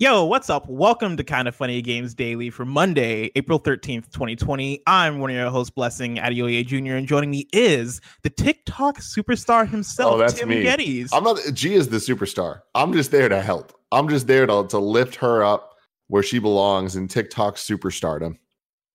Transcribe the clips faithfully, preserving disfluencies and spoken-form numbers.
Yo, what's up? Welcome to Kinda Funny Games Daily for Monday, April thirteenth, twenty twenty. I'm one of your hosts, Blessing, Adioye Junior, and joining me is the TikTok superstar himself, oh, that's Tim me. Geddes. I'm not, G is the superstar. I'm just there to help. I'm just there to, to lift her up where she belongs in TikTok superstardom.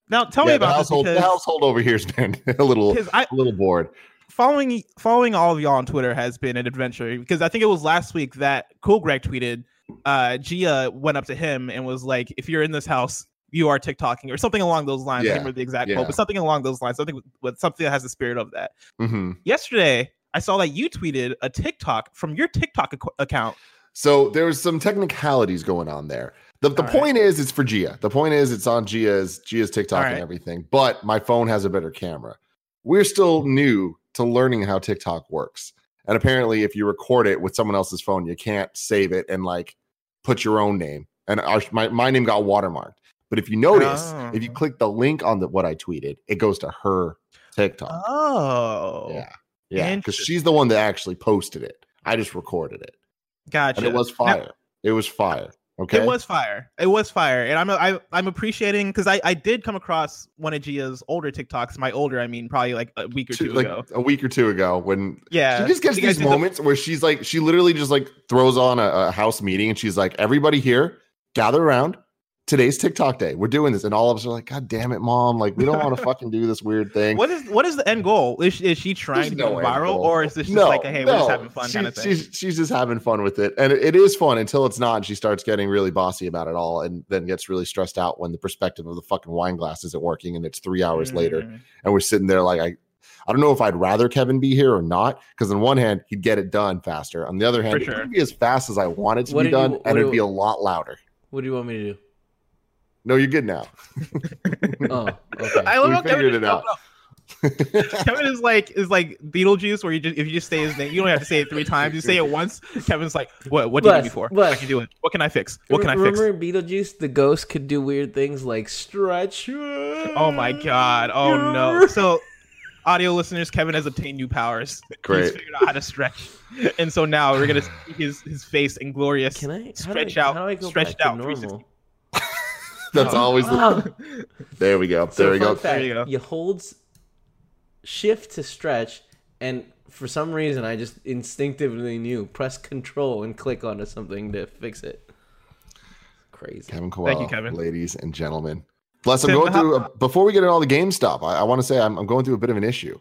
Now, tell yeah, me about the household, this. The household over here has been a little, I, a little bored. Following, following all of y'all on Twitter has been an adventure, because I think it was last week that Cool Greg tweeted, uh Gia went up to him and was like, if you're in this house, you are TikToking, or something along those lines. Yeah, I can't remember the exact yeah. quote, but something along those lines, something with, with something that has the spirit of that. Mm-hmm. Yesterday I saw that you tweeted a TikTok from your TikTok ac- account. So there was some technicalities going on there. The, the point right. is it's for Gia. The point is it's on Gia's Gia's TikTok right. and everything, but my phone has a better camera. We're still new to learning how TikTok works. And apparently if you record it with someone else's phone, you can't save it and like put your own name. And our, my, my name got watermarked. But if you notice, oh. if you click the link on the, what I tweeted, it goes to her TikTok. Oh. Yeah. Yeah. Because she's the one that actually posted it. I just recorded it. Gotcha. And it was fire. Now, it was fire. Okay. It was fire. It was fire. And I'm I, I'm appreciating, because I, I did come across one of Gia's older TikToks. My older, I mean, probably like a week or two, two like ago. A week or two ago when yeah. she just gets these moments the- where she's like, she literally just like throws on a, a house meeting and she's like, everybody here, gather around. Today's TikTok day. We're doing this. And all of us are like, God damn it, mom. Like, we don't want to fucking do this weird thing. What is what is the end goal? Is, is she trying There's to go no viral, or is this just no, like, a, hey, no. we're just having fun she, kind of thing? She's, she's just having fun with it. And it, it is fun until it's not. And she starts getting really bossy about it all and then gets really stressed out when the perspective of the fucking wine glass isn't working and it's three hours mm. later. And we're sitting there like, I, I don't know if I'd rather Kevin be here or not. Because on one hand, he'd get it done faster. On the other hand, sure. it would be as fast as I want it to what be done you, and it'd you, be a lot louder. What do you want me to do? No, you're good now. Oh, okay. I love how Kevin it out. Kevin is like is like Beetlejuice, where you just, if you just say his name, you don't have to say it three times. You say it once. Kevin's like, what? What do you need me for? I can do it. What can I fix? What can I fix? Remember in Beetlejuice, the ghost could do weird things like stretch. Oh my god! Oh no! So, audio listeners, Kevin has obtained new powers. Great. He's figured out how to stretch, and so now we're gonna see his his face in glorious can I, stretch do I, out, how do I go stretched out three sixty. That's oh, always the oh. There we go. There so we go. Fact, there you go. You hold shift to stretch, and for some reason I just instinctively knew press control and click onto something to fix it. Crazy. Kevin Kowal, thank you, Kevin. Ladies and gentlemen. Bless, Tim, I'm going how- through a, before we get into all the game stuff, I, I want to say I'm, I'm going through a bit of an issue.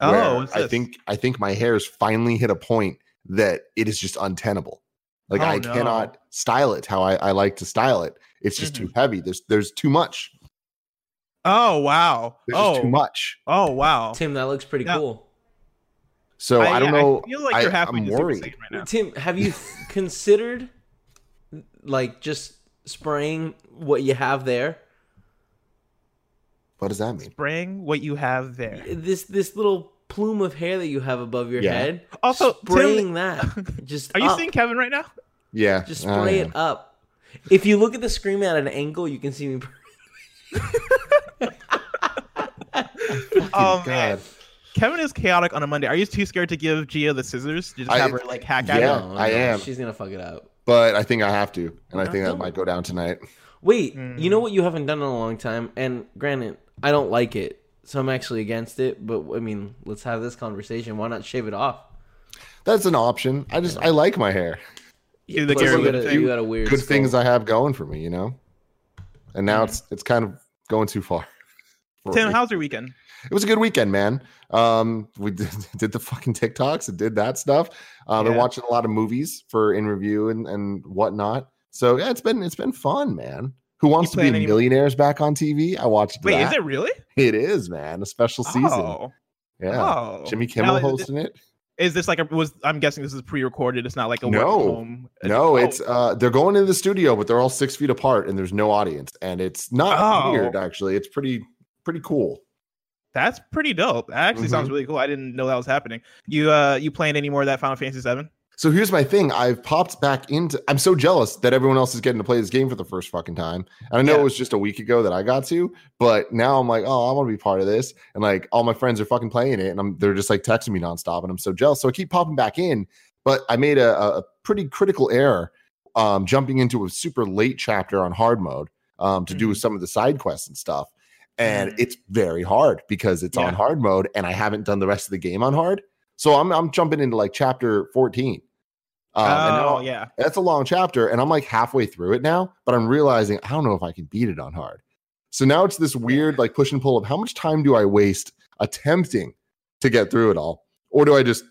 Oh, what's this? I think I think my hair's finally hit a point that it is just untenable. Like oh, I no. cannot style it how I, I like to style it. It's just mm-hmm. too heavy. There's there's too much. Oh wow! There's oh. just too much. Oh wow, Tim, that looks pretty yeah. cool. So I, I don't know. I feel like you're I, halfway I'm worried. Right now. Tim, have you considered like just spraying what you have there? What does that mean? Spraying what you have there. This this little plume of hair that you have above your yeah. head. Also, spraying Tim, that. Just are you up. Seeing Kevin right now? Yeah. Just spray it up. If you look at the screen at an angle, you can see me. Oh, man. Kevin is chaotic on a Monday. Are you too scared to give Gia the scissors? You just I, have her like hack at yeah, it? Yeah, I am. She's going to fuck it up. But I think I have to. And I think that might go down tonight. Wait, mm. you know what you haven't done in a long time? And granted, I don't like it. So I'm actually against it. But, I mean, let's have this conversation. Why not shave it off? That's an option. I just, I like my hair. Yeah, the you got a, you got a weird good skull. Things I have going for me, you know, and now it's it's kind of going too far. Tim, how's your weekend? It was a good weekend, man. Um, we did, did the fucking TikToks and did that stuff. Um, yeah. Been watching a lot of movies for in review and, and whatnot. So yeah, it's been it's been fun, man. Who Wants to Be a Millionaire back on T V? I watched. Wait, that. Is it really? It is, man. A special season. Oh. Yeah. Oh. Jimmy Kimmel now, hosting it. Is this like a was? I'm guessing this is pre-recorded. It's not like a no, home. no. Oh. It's uh, they're going into the studio, but they're all six feet apart, and there's no audience, and it's not oh. weird actually. It's pretty pretty cool. That's pretty dope. That actually mm-hmm. sounds really cool. I didn't know that was happening. You uh, you playing any more of that Final Fantasy seven? So here's my thing. I've popped back into. I'm so jealous that everyone else is getting to play this game for the first fucking time. And I know yeah. it was just a week ago that I got to, but now I'm like, oh, I want to be part of this. And like all my friends are fucking playing it, and I'm they're just like texting me nonstop, and I'm so jealous. So I keep popping back in, but I made a, a pretty critical error, um, jumping into a super late chapter on hard mode, um, to mm-hmm. do some of the side quests and stuff. And it's very hard because it's yeah. on hard mode, and I haven't done the rest of the game on hard. So I'm I'm jumping into like chapter fourteen. Um, oh, and now, yeah. That's a long chapter, and I'm like halfway through it now, but I'm realizing I don't know if I can beat it on hard. So now it's this weird like push and pull of how much time do I waste attempting to get through it all? Or do I just,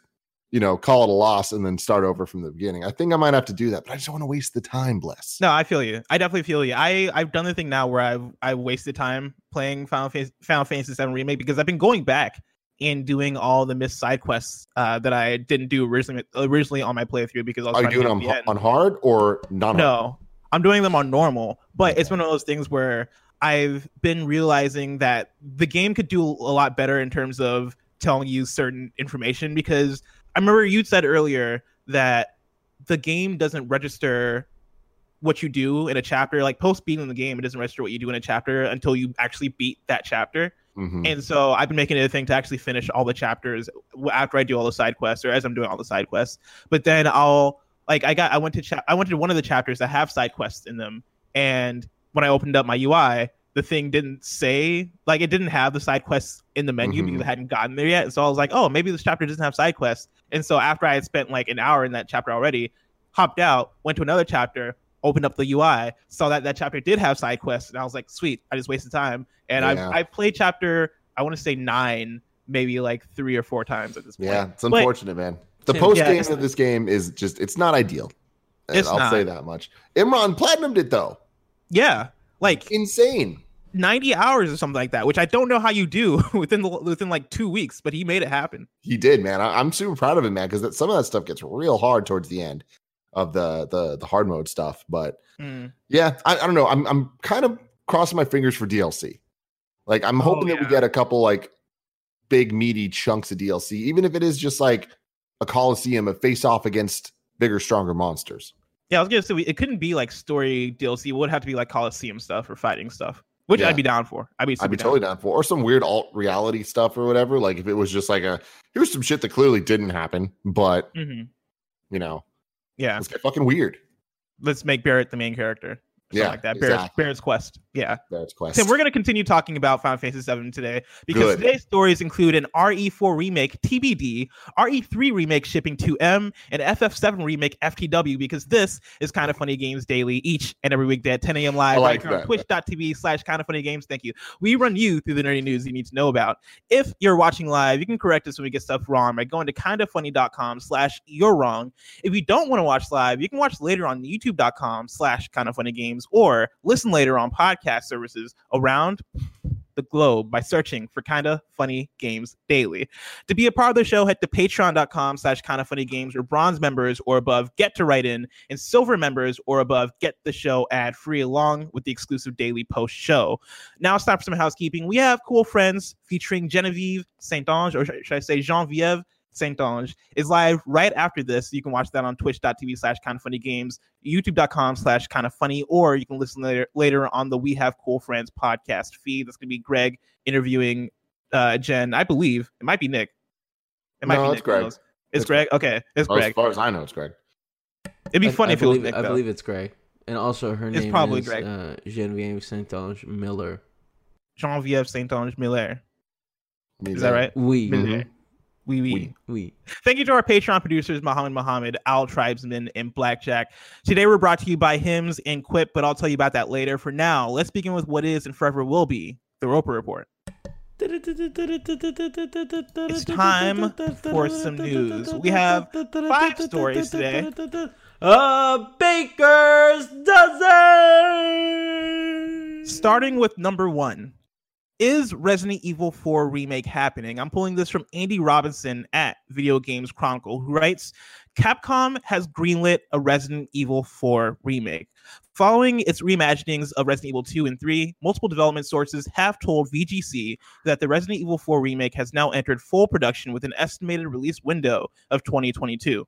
you know, call it a loss and then start over from the beginning? I think I might have to do that, but I just don't want to waste the time, Bless. No, I feel you. I definitely feel you. I, I've done the thing now where I've I wasted time playing Final Fantasy, Final Fantasy seven Remake because I've been going back and doing all the missed side quests uh, that I didn't do originally originally on my playthrough because I was Are you doing them on hard or not? No, I'm doing them on normal, but okay. It's one of those things where I've been realizing that the game could do a lot better in terms of telling you certain information because I remember you said earlier that the game doesn't register what you do in a chapter. Like post beating the game, it doesn't register what you do in a chapter until you actually beat that chapter. Mm-hmm. And so I've been making it a thing to actually finish all the chapters after I do all the side quests or as I'm doing all the side quests. But then I'll like I got I went to cha- I went to one of the chapters that have side quests in them. And when I opened up my U I, the thing didn't say, like it didn't have the side quests in the menu mm-hmm. because I hadn't gotten there yet. And so I was like, oh, maybe this chapter doesn't have side quests. And so after I had spent like an hour in that chapter already, hopped out, went to another chapter, opened up the U I, saw that that chapter did have side quests. And I was like, sweet, I just wasted time. And yeah. I've, I've played chapter, I want to say nine, maybe like three or four times at this point. Yeah, it's unfortunate, but, man. The post game yeah, of this game is just, it's not ideal. It's I'll not. say that much. Imran platinumed it though. Yeah. Like insane. ninety hours or something like that, which I don't know how you do within the, within like two weeks, but he made it happen. He did, man. I, I'm super proud of him, man, because some of that stuff gets real hard towards the end of the the, the hard mode stuff. But mm. yeah, I, I don't know. I'm I'm kind of crossing my fingers for D L C. Like I'm hoping oh, yeah. that we get a couple like big meaty chunks of D L C, even if it is just like a Coliseum, a face off against bigger, stronger monsters. Yeah, I was gonna say it couldn't be like story D L C. It would have to be like Coliseum stuff or fighting stuff. Which yeah. I'd be down for. I'd be, I'd be down. totally down for. Or some weird alt reality stuff or whatever. Like if it was just like a, here's some shit that clearly didn't happen, but, mm-hmm. you know. Yeah. Let's get fucking weird. Let's make Barrett the main character. Yeah. Like that. Exactly. Barrett's, Barrett's Quest. Yeah. Barrett's Quest. Tim, we're going to continue talking about Final Fantasy seven today because Good. today's stories include an R E four remake T B D, R E three remake shipping two M, and F F seven remake F T W because this is Kinda Funny Games Daily each and every weekday at ten a.m. live like right here on twitch dot t v slash Kinda Funny Games. Thank you. We run you through the nerdy news you need to know about. If you're watching live, you can correct us when we get stuff wrong by going to kinda funny dot com slash you're wrong. If you don't want to watch live, you can watch later on youtube dot com slash Kinda Funny Games or listen later on podcast services around the globe by searching for Kinda Funny Games Daily. To be a part of the show, head to patreon dot com slash Kinda Funny Games or bronze members or above get to write in, and silver members or above get the show ad free along with the exclusive daily post show. Now it's time for some housekeeping. We have Cool Friends featuring Geneviève St-Onge, or should I say Geneviève St-Onge, is live right after this. You can watch that on twitch dot t v slash Kinda Funny Games, youtube dot com slash Kinda Funny, or you can listen later later on the We Have Cool Friends podcast feed. That's going to be Greg interviewing uh, Jen. I believe it might be Nick. It might no, be Nick. Greg. It's, it's Greg. It's Greg. Okay, it's oh, Greg. As far as I know, it's Greg. It'd be I, funny I if believe, it was Nick. I though. believe it's Greg. And also, her it's name probably is Greg. Uh, Geneviève St-Onge Miller. Geneviève St-Onge Miller. Miller. Is that right? Oui. Miller. Mm-hmm. We, we, we, we. Thank you to our Patreon producers, Muhammad Muhammad, Owl Tribesman, and Blackjack. Today we're brought to you by Hims and Quip, but I'll tell you about that later. For now, let's begin with what is and forever will be the Roper Report. It's time for some news. We have five stories today. A baker's dozen! Starting with number one. Is Resident Evil four Remake happening? I'm pulling this from Andy Robinson at Video Games Chronicle, who writes, Capcom has greenlit a Resident Evil four Remake. Following its reimaginings of Resident Evil two and three, multiple development sources have told V G C that the Resident Evil four Remake has now entered full production with an estimated release window of twenty twenty-two.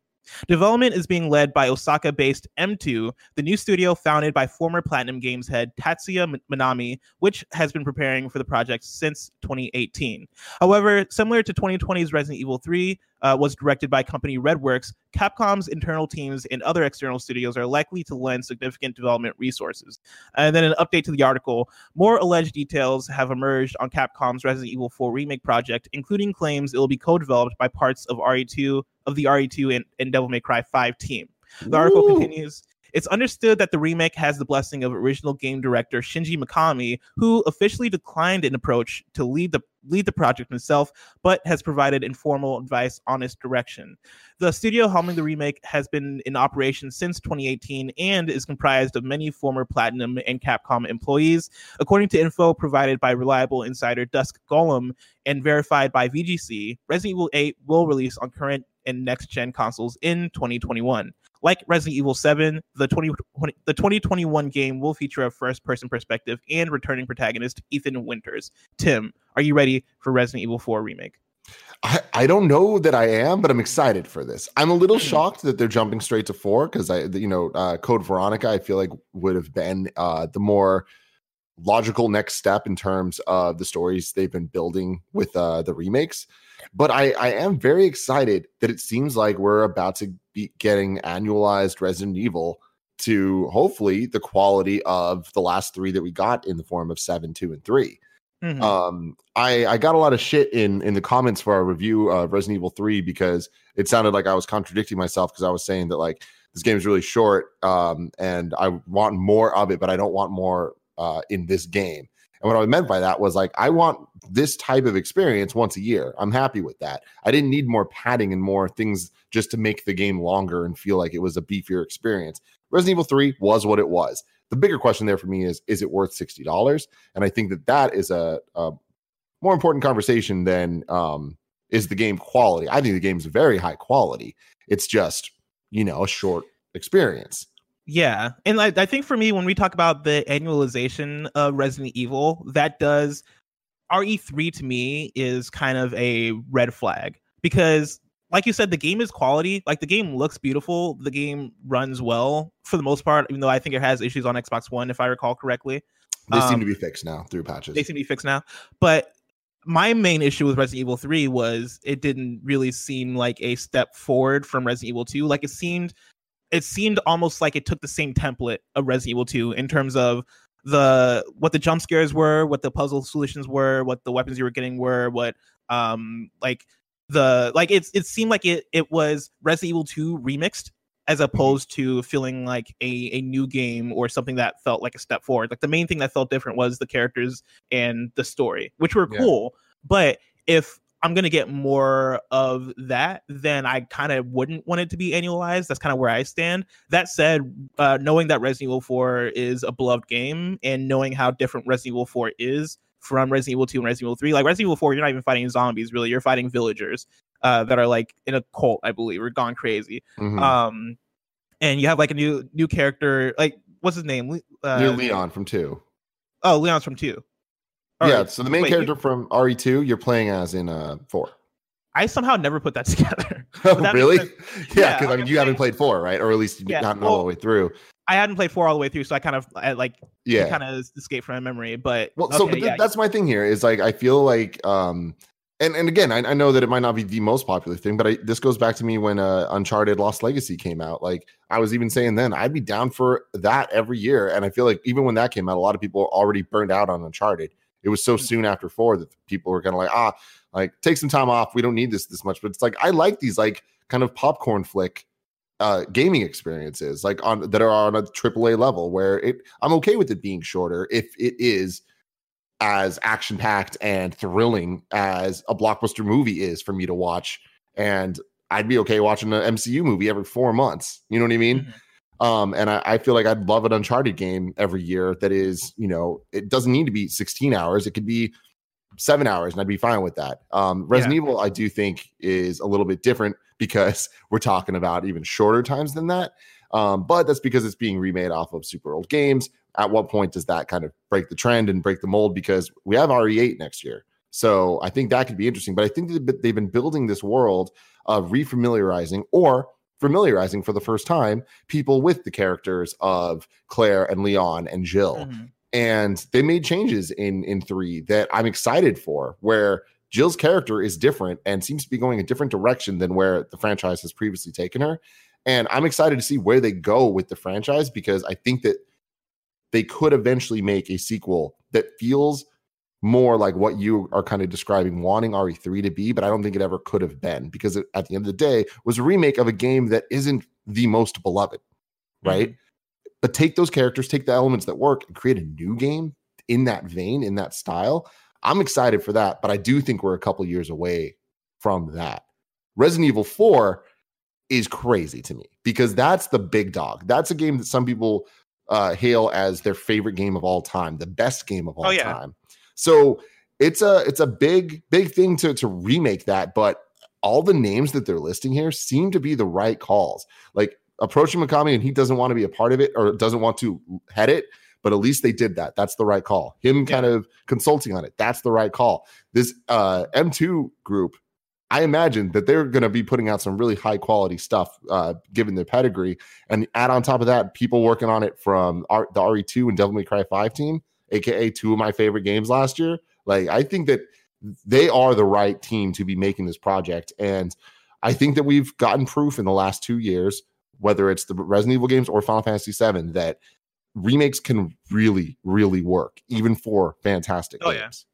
Development is being led by Osaka-based M two, the new studio founded by former Platinum Games head Tatsuya Minami, which has been preparing for the project since twenty eighteen. However, similar to twenty twenty's Resident Evil three, uh, was directed by company RedWorks, Capcom's internal teams and other external studios are likely to lend significant development resources. And then an update to the article, more alleged details have emerged on Capcom's Resident Evil four Remake project, including claims it will be co-developed by parts of R E two, of the R E two and, and Devil May Cry five team. The article Ooh. continues. It's understood that the remake has the blessing of original game director Shinji Mikami, who officially declined an approach to lead the lead the project himself, but has provided informal advice on its direction. The studio helming the remake has been in operation since twenty eighteen and is comprised of many former Platinum and Capcom employees. According to info provided by reliable insider Dusk Golem and verified by V G C, Resident Evil eight will release on current and next-gen consoles in twenty twenty-one. Like Resident Evil seven, the, twenty, the twenty twenty-one game will feature a first-person perspective and returning protagonist Ethan Winters. Tim, are you ready for Resident Evil four Remake? I, I don't know that I am, but I'm excited for this. I'm a little mm-hmm. shocked that they're jumping straight to four because, I, you know, uh, Code Veronica, I feel like would have been uh, the more logical next step in terms of the stories they've been building with uh, the remakes. But I, I am very excited that it seems like we're about to be getting annualized Resident Evil to hopefully the quality of the last three that we got in the form of seven, two, and three. Mm-hmm. Um, I, I got a lot of shit in, in the comments for our review of Resident Evil three because it sounded like I was contradicting myself because I was saying that like this game is really short um, and I want more of it, but I don't want more uh, in this game. And what I meant by that was like, I want this type of experience once a year. I'm happy with that. I didn't need more padding and more things just to make the game longer and feel like it was a beefier experience. Resident Evil three was what it was. The bigger question there for me is, is it worth sixty dollars? And I think that that is a, a more important conversation than um, is the game quality. I think the game's very high quality. It's just, you know, a short experience. Yeah, and I, I think for me, when we talk about the annualization of Resident Evil, that does R E three to me is kind of a red flag because, like you said, the game is quality. Like the game looks beautiful, the game runs well for the most part. Even though I think it has issues on Xbox One, if I recall correctly, they um, seem to be fixed now through patches. They seem to be fixed now, but my main issue with Resident Evil three was it didn't really seem like a step forward from Resident Evil two. Like it seemed. It seemed almost like it took the same template of Resident Evil two in terms of the what the jump scares were, what the puzzle solutions were, what the weapons you were getting were, what um like the like it's it seemed like it it was Resident Evil two remixed as opposed to feeling like a, a new game or something that felt like a step forward. Like the main thing that felt different was the characters and the story, which were yeah. cool. But if I'm going to get more of that, then I kind of wouldn't want it to be annualized. That's kind of where I stand. That said, uh, knowing that Resident Evil four is a beloved game and knowing how different Resident Evil four is from Resident Evil two and Resident Evil three, like Resident Evil four, you're not even fighting zombies, really. You're fighting villagers uh, that are like in a cult, I believe, or gone crazy. Mm-hmm. Um, and you have like a new new character. Like, what's his name? Uh, you're Leon from two. Oh, Leon's from two. All yeah, right. So the main Wait, character you, from R E two you're playing as in uh, four. I somehow never put that together. Oh, that really? Yeah, because yeah, I mean, you saying, haven't played four, right? Or at least you yeah, did not know well, all the way through. I hadn't played four all the way through, so I kind of I, like yeah. kind of escaped from my memory. But well, okay, so but th- yeah. that's my thing here is like I feel like, um, and and again, I, I know that it might not be the most popular thing, but I, this goes back to me when uh, Uncharted Lost Legacy came out. Like I was even saying then, I'd be down for that every year, and I feel like even when that came out, a lot of people already burned out on Uncharted. It was so soon after four that people were kind of like, ah, like take some time off. We don't need this this much. But it's like I like these like kind of popcorn flick uh, gaming experiences like on that are on a triple A level where it I'm okay with it being shorter if it is as action packed and thrilling as a blockbuster movie is for me to watch. And I'd be okay watching an M C U movie every four months. You know what I mean? Mm-hmm. Um, and I, I feel like I'd love an Uncharted game every year that is, you know, it doesn't need to be sixteen hours. It could be seven hours and I'd be fine with that. Um, Resident yeah. Evil, I do think, is a little bit different because we're talking about even shorter times than that. Um, but that's because it's being remade off of super old games. At what point does that kind of break the trend and break the mold? Because we have R E eight next year. So I think that could be interesting. But I think that they've been building this world of refamiliarizing or familiarizing for the first time people with the characters of Claire and Leon and Jill. Mm-hmm. And they made changes in, in three that I'm excited for, where Jill's character is different and seems to be going a different direction than where the franchise has previously taken her. And I'm excited to see where they go with the franchise, because I think that they could eventually make a sequel that feels more like what you are kind of describing wanting R E three to be, but I don't think it ever could have been, because it, at the end of the day, was a remake of a game that isn't the most beloved, right? Mm-hmm. But take those characters, take the elements that work, and create a new game in that vein, in that style. I'm excited for that, but I do think we're a couple years away from that. Resident Evil four is crazy to me, because that's the big dog. That's a game that some people uh, hail as their favorite game of all time, the best game of all oh, yeah. time. So it's a it's a big, big thing to, to remake that. But all the names that they're listing here seem to be the right calls. Like approaching Mikami, and he doesn't want to be a part of it or doesn't want to head it. But at least they did that. That's the right call. Him yeah. kind of consulting on it. That's the right call. This uh, M two group, I imagine that they're going to be putting out some really high quality stuff, uh, given their pedigree. And add on top of that, people working on it from R- the R E two and Devil May Cry five team, A K A two of my favorite games last year. Like, I think that they are the right team to be making this project. And I think that we've gotten proof in the last two years, whether it's the Resident Evil games or Final Fantasy seven, that remakes can really, really work, even for fantastic oh, games.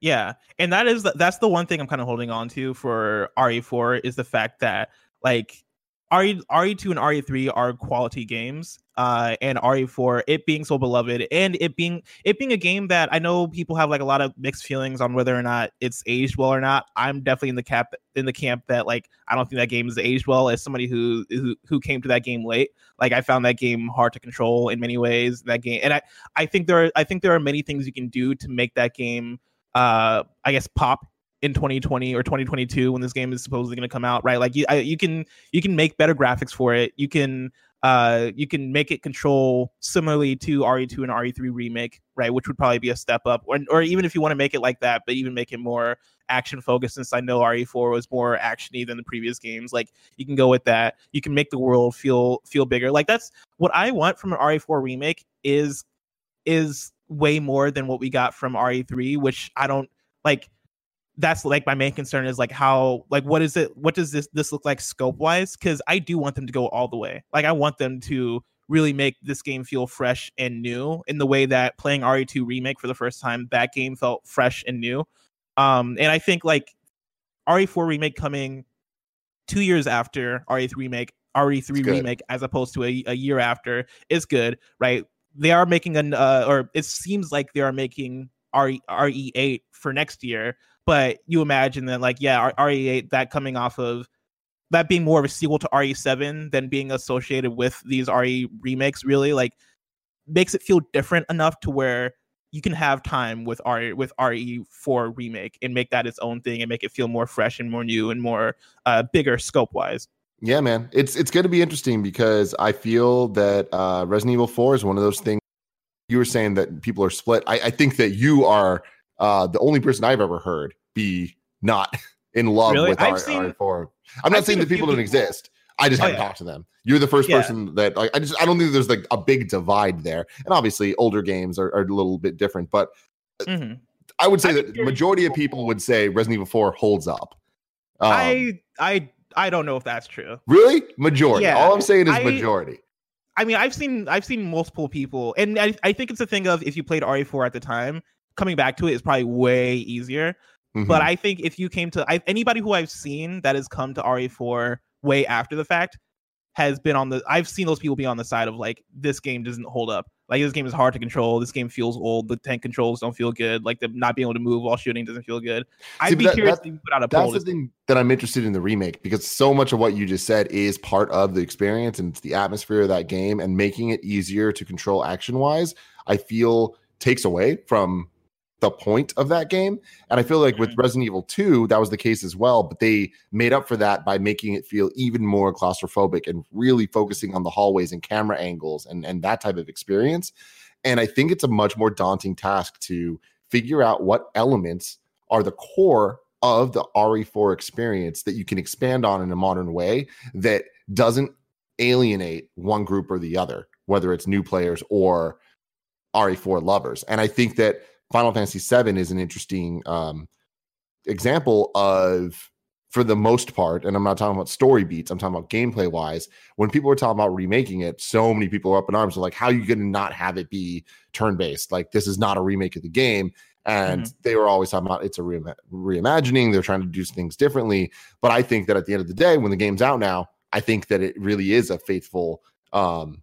Yeah. yeah. And that is the, that's the one thing I'm kind of holding on to for R E four is the fact that, like, R E two and R E three are quality games, uh, and R E four, it being so beloved, and it being it being a game that I know people have like a lot of mixed feelings on whether or not it's aged well or not. I'm definitely in the cap in the camp that, like, I don't think that game is aged well. As somebody who who, who came to that game late, like, I found that game hard to control in many ways. That game, and I, I think there are, I think there are many things you can do to make that game, uh, I guess, pop in twenty twenty or twenty twenty-two when this game is supposedly going to come out, right? Like, you I, you can you can make better graphics for it. You can uh, you can make it control similarly to R E two and R E three Remake, right? Which would probably be a step up. Or, or even if you want to make it like that, but even make it more action-focused, since I know R E four was more action-y than the previous games. Like, you can go with that. You can make the world feel feel bigger. Like, that's what I want from an R E four Remake is is way more than what we got from R E three, which I don't... like. That's like my main concern is like how like what is it what does this this look like scope wise, because I do want them to go all the way. Like, I want them to really make this game feel fresh and new in the way that playing R E two Remake for the first time, that game felt fresh and new. Um and I think like R E four Remake coming two years after R E three Remake R E three Remake as opposed to a, a year after is good, right? They are making an uh, or it seems like they are making R E eight for next year. But you imagine that, like, yeah, R E eight, that coming off of that being more of a sequel to R E seven than being associated with these R E remakes, really, like, makes it feel different enough to where you can have time with R E with R E four Remake and make that its own thing and make it feel more fresh and more new and more uh, bigger scope wise. Yeah, man, it's it's going to be interesting because I feel that uh, Resident Evil four is one of those things. You were saying that people are split. I, I think that you are. Uh, the only person I've ever heard be not in love really? with R- seen, R E four. I'm not I've saying that people, people don't exist. I just oh, haven't yeah. talked to them. You're the first yeah. person that like, I just I don't think there's like a big divide there. And obviously, older games are, are a little bit different. But mm-hmm. I would say I that the majority of people would say Resident Evil four holds up. Um, I I I don't know if that's true. Really, majority. Yeah. All I'm saying is I, majority. I mean, I've seen I've seen multiple people, and I I think it's a thing of if you played R E four at the time. Coming back to it is probably way easier. Mm-hmm. But I think if you came to I, anybody who I've seen that has come to R E four way after the fact has been on the I've seen those people be on the side of like, this game doesn't hold up. Like, this game is hard to control. This game feels old. The tank controls don't feel good. Like, the not being able to move while shooting doesn't feel good. I'd See, be that, curious that, to put out a poll. That's the thing that I'm interested in the remake, because so much of what you just said is part of the experience and it's the atmosphere of that game, and making it easier to control action wise, I feel takes away from the point of that game. And I feel like with Resident Evil two, that was the case as well, but they made up for that by making it feel even more claustrophobic and really focusing on the hallways and camera angles and, and that type of experience. And I think it's a much more daunting task to figure out what elements are the core of the R E four experience that you can expand on in a modern way that doesn't alienate one group or the other, whether it's new players or R E four lovers. And I think that Final Fantasy seven is an interesting um, example of, for the most part, and I'm not talking about story beats, I'm talking about gameplay wise, when people were talking about remaking it, so many people are up in arms. They're like, how are you going to not have it be turn-based? Like, this is not a remake of the game. And mm-hmm. they were always talking about it's a re- reimagining. They're trying to do things differently. But I think that at the end of the day, when the game's out now, I think that it really is a faithful um,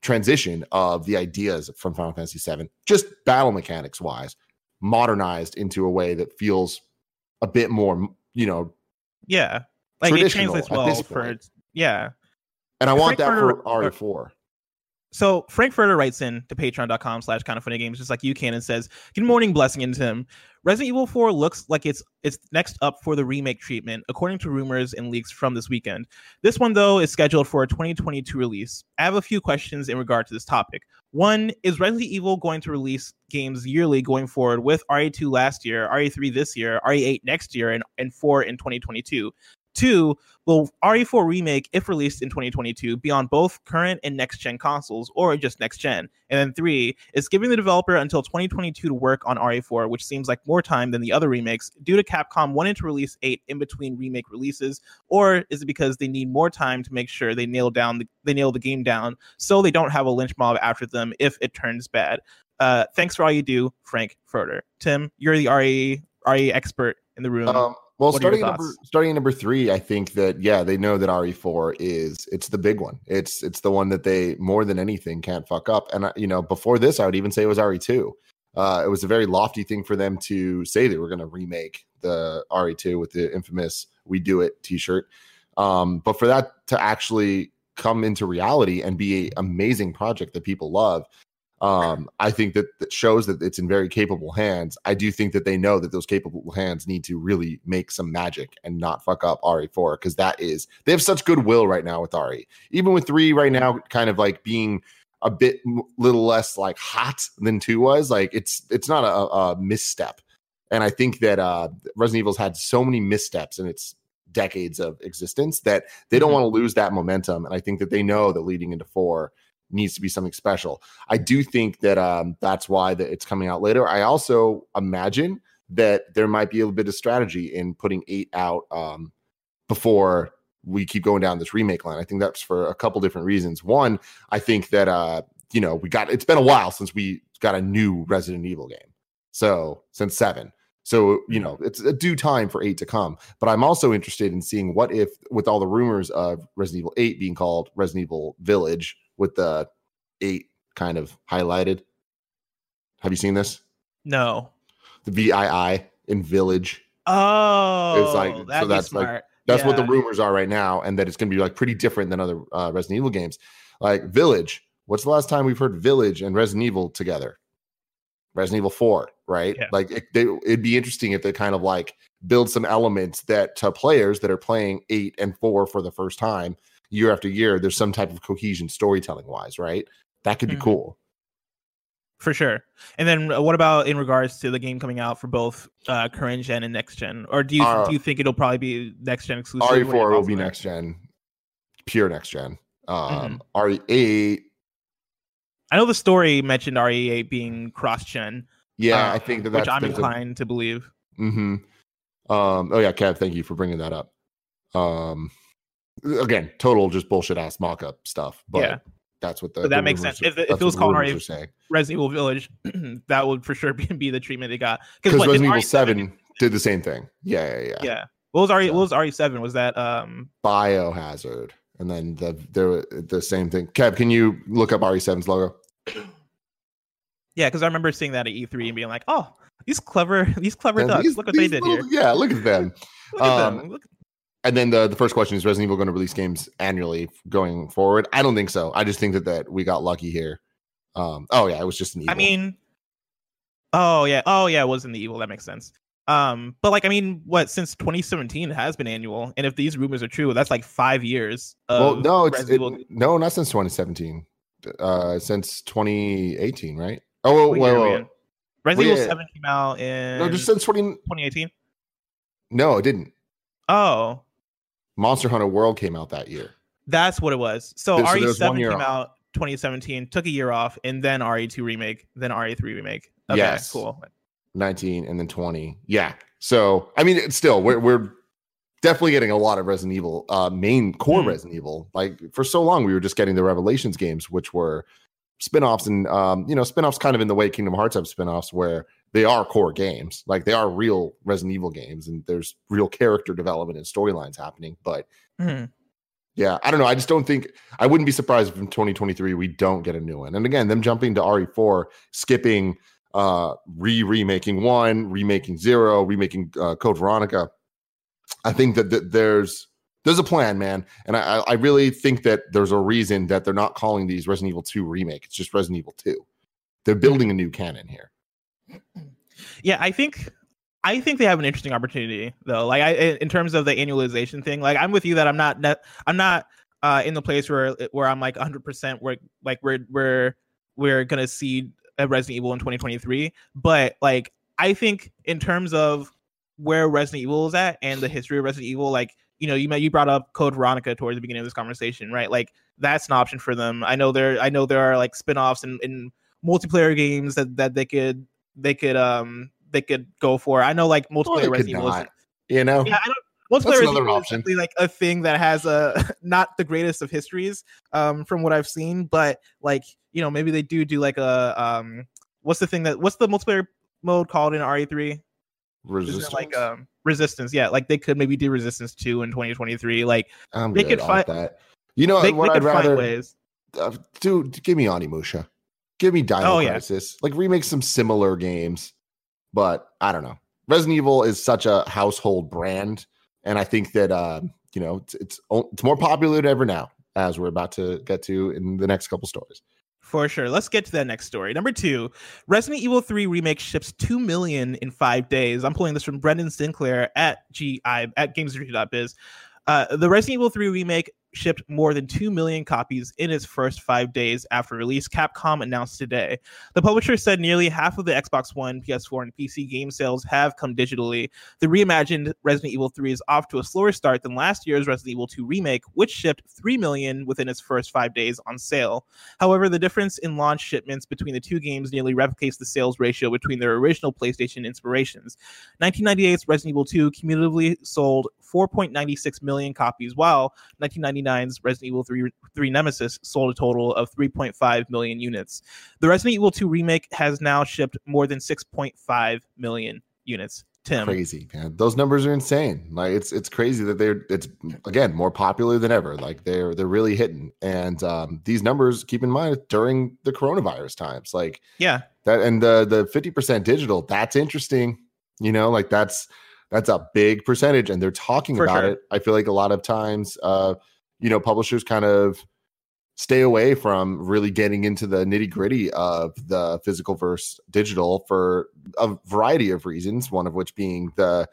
transition of the ideas from Final Fantasy seven, just battle mechanics wise, modernized into a way that feels a bit more, you know, yeah, like it translates well for, yeah. And I want that for R E four. So Frank Furter writes in to patreon dot com slash kinda funny games just like you can and says, "Good morning, Blessing and Tim. Resident Evil four looks like it's it's next up for the remake treatment, according to rumors and leaks from this weekend. This one, though, is scheduled for a twenty twenty-two release. I have a few questions in regard to this topic. One, is Resident Evil going to release games yearly going forward with R E two last year, R E three this year, R E eight next year, and, and four in twenty twenty-two? Two, will R E four Remake, if released in twenty twenty-two, be on both current and next-gen consoles, or just next-gen? And then three, it's giving the developer until twenty twenty-two to work on R E four, which seems like more time than the other remakes, due to Capcom wanting to release eight in between remake releases, or is it because they need more time to make sure they nail down the, they nail the game down so they don't have a lynch mob after them if it turns bad? Uh, thanks for all you do, Frank Furter." Tim, you're the R E, R E expert in the room. Um- Well, what starting number, starting at number three, I think that, yeah, they know that R E four is, it's the big one. It's it's the one that they, more than anything, can't fuck up. And, I, you know, before this, I would even say it was R E two. Uh, it was a very lofty thing for them to say they were going to remake the R E two with the infamous "We Do It" t-shirt. Um, but for that to actually come into reality and be an amazing project that people love, Um, I think that, that shows that it's in very capable hands. I do think that they know that those capable hands need to really make some magic and not fuck up R E four, because that is, they have such goodwill right now with R E. Even with three right now kind of like being a bit little less like hot than two was, like it's it's not a, a misstep. And I think that uh, Resident Evil's had so many missteps in its decades of existence that they don't mm-hmm. want to lose that momentum. And I think that they know that leading into four needs to be something special. I do think that um, that's why that it's coming out later. I also imagine that there might be a little bit of strategy in putting eight out um, before we keep going down this remake line. I think that's for a couple different reasons. One, I think that uh, you know we got it's been a while since we got a new Resident Evil game. So since seven, so you know it's a due time for eight to come. But I'm also interested in seeing what if with all the rumors of Resident Evil eight being called Resident Evil Village, with the eight kind of highlighted. Have you seen this? No. The V I I in Village. Oh, it's like, that'd so that's be smart. Like, that's yeah. what the rumors are right now, and that it's going to be like pretty different than other uh, Resident Evil games. Like Village. What's the last time we've heard Village and Resident Evil together? Resident Evil four, right? Yeah. Like it, they, it'd be interesting if they kind of like build some elements that to players that are playing eight and four for the first time, year after year, there's some type of cohesion storytelling wise, right? That could be mm-hmm. cool. For sure. And then what about in regards to the game coming out for both uh, current gen and next gen? Or do you uh, do you think it'll probably be next gen exclusive? R E four will be next gen, pure next gen. Um, mm-hmm. R E eight. I know the story mentioned R E eight being cross gen. Yeah, uh, I think that that's... Which I'm inclined a... to believe. Mm-hmm. Um, oh yeah, Kev, thank you for bringing that up. Um... Again, total just bullshit ass mock up stuff, but yeah. that's what the, so that the makes sense. Are, if, if it was called Resident Evil Village, that would for sure be, be the treatment they got, because Resident Evil seven did the same thing. Yeah, yeah, yeah. yeah. What was R E? So. What was R E seven? Was that um Biohazard? And then the there the same thing. Kev, can you look up R E seven's logo? Yeah, because I remember seeing that at E three and being like, "Oh, these clever, these clever ducks. Look what they did little, here." Yeah, look at them. look at um, them. Look- And then the, the first question is, Resident Evil going to release games annually going forward? I don't think so. I just think that, that we got lucky here. Um, oh, yeah, it was just an evil. I mean, Oh yeah, oh yeah, it was in the evil. That makes sense. Um, but like, I mean, what since twenty seventeen it has been annual, and if these rumors are true, that's like five years. Of well, no, it's, it, no, not since twenty seventeen. Uh, since twenty eighteen, right? Oh, wait, wait, wait. Resident Evil seven came out in no, just since twenty eighteen. No, it didn't. Oh, Monster Hunter World came out that year. That's what it was. So, so R E seven came off. out twenty seventeen, took a year off, and then R E two remake, then R E three remake. Okay, yes, cool. nineteen and then twenty. Yeah. So I mean, it's still we're we're definitely getting a lot of Resident Evil, uh, main core mm. Resident Evil. Like for so long, we were just getting the Revelations games, which were spinoffs, and um, you know, spinoffs kind of in the way Kingdom Hearts have spinoffs, where they are core games, like they are real Resident Evil games, and there's real character development and storylines happening. But mm. yeah, I don't know. I just don't think I wouldn't be surprised if in twenty twenty-three we don't get a new one. And again, them jumping to R E four, skipping uh, re-remaking one, remaking zero, remaking uh, Code Veronica. I think that th- there's there's a plan, man. And I, I really think that there's a reason that they're not calling these Resident Evil two remake. It's just Resident Evil two. They're building a new canon here. Yeah, I think I think they have an interesting opportunity though. Like I, in terms of the annualization thing, like I'm with you that I'm not ne- I'm not uh, in the place where where I'm like one hundred percent where like we're we're we're gonna see a Resident Evil in twenty twenty-three. But like I think in terms of where Resident Evil is at and the history of Resident Evil, like, you know, you you brought up Code Veronica towards the beginning of this conversation, right? Like that's an option for them. I know there I know there are like spinoffs and, and multiplayer games that, that they could they could um they could go for. I know like multiplayer Resident Evil is, you know, yeah, I don't, multiplayer Resident Evil is simply like a thing that has a not the greatest of histories um from what I've seen, but like, you know, maybe they do do like a um what's the thing that what's the multiplayer mode called in R E three? Resistance, like um resistance, yeah. Like they could maybe do Resistance two in twenty twenty-three. Like I'm they could find that. You know, they, what they I'd rather ways. Uh, dude, give me Onimusha, give me Dino oh, Crisis, yeah. Like remake some similar games. But I don't know. Resident Evil is such a household brand, and I think that uh, you know it's, it's it's more popular than ever now, as we're about to get to in the next couple stories. For sure. Let's get to that next story. Number two, Resident Evil three Remake ships two million in five days. I'm pulling this from Brendan Sinclair at G I at games review dot biz. Uh, the Resident Evil three Remake shipped more than two million copies in its first five days after release, Capcom announced today. The publisher said nearly half of the Xbox One, P S four, and P C game sales have come digitally. The reimagined Resident Evil three is off to a slower start than last year's Resident Evil two Remake, which shipped three million within its first five days on sale. However, the difference in launch shipments between the two games nearly replicates the sales ratio between their original PlayStation inspirations. nineteen ninety-eight's Resident Evil two cumulatively sold four point nine six million copies, while nineteen ninety-nine's Resident Evil three, three Nemesis sold a total of three point five million units. The Resident Evil two remake has now shipped more than six point five million units. Tim, crazy, man. Those numbers are insane. Like it's it's crazy that they're it's again more popular than ever. Like they're they're really hitting. And um, these numbers, keep in mind, during the coronavirus times, like yeah, that and the the fifty percent digital. That's interesting. You know, like that's. That's a big percentage, and they're talking For about sure. it. I feel like a lot of times, uh, you know, publishers kind of stay away from really getting into the nitty gritty of the physical versus digital for a variety of reasons. One of which being the,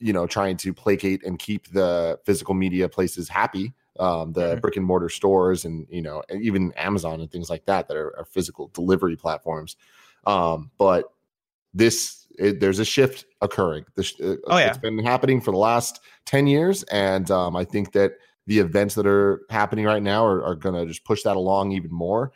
you know, trying to placate and keep the physical media places happy, um, the mm-hmm. brick and mortar stores, and you know, even Amazon and things like that that are, are physical delivery platforms. Um, but this. It, there's a shift occurring. The sh- oh, yeah. It's been happening for the last ten years, and um, I think that the events that are happening right now are, are going to just push that along even more.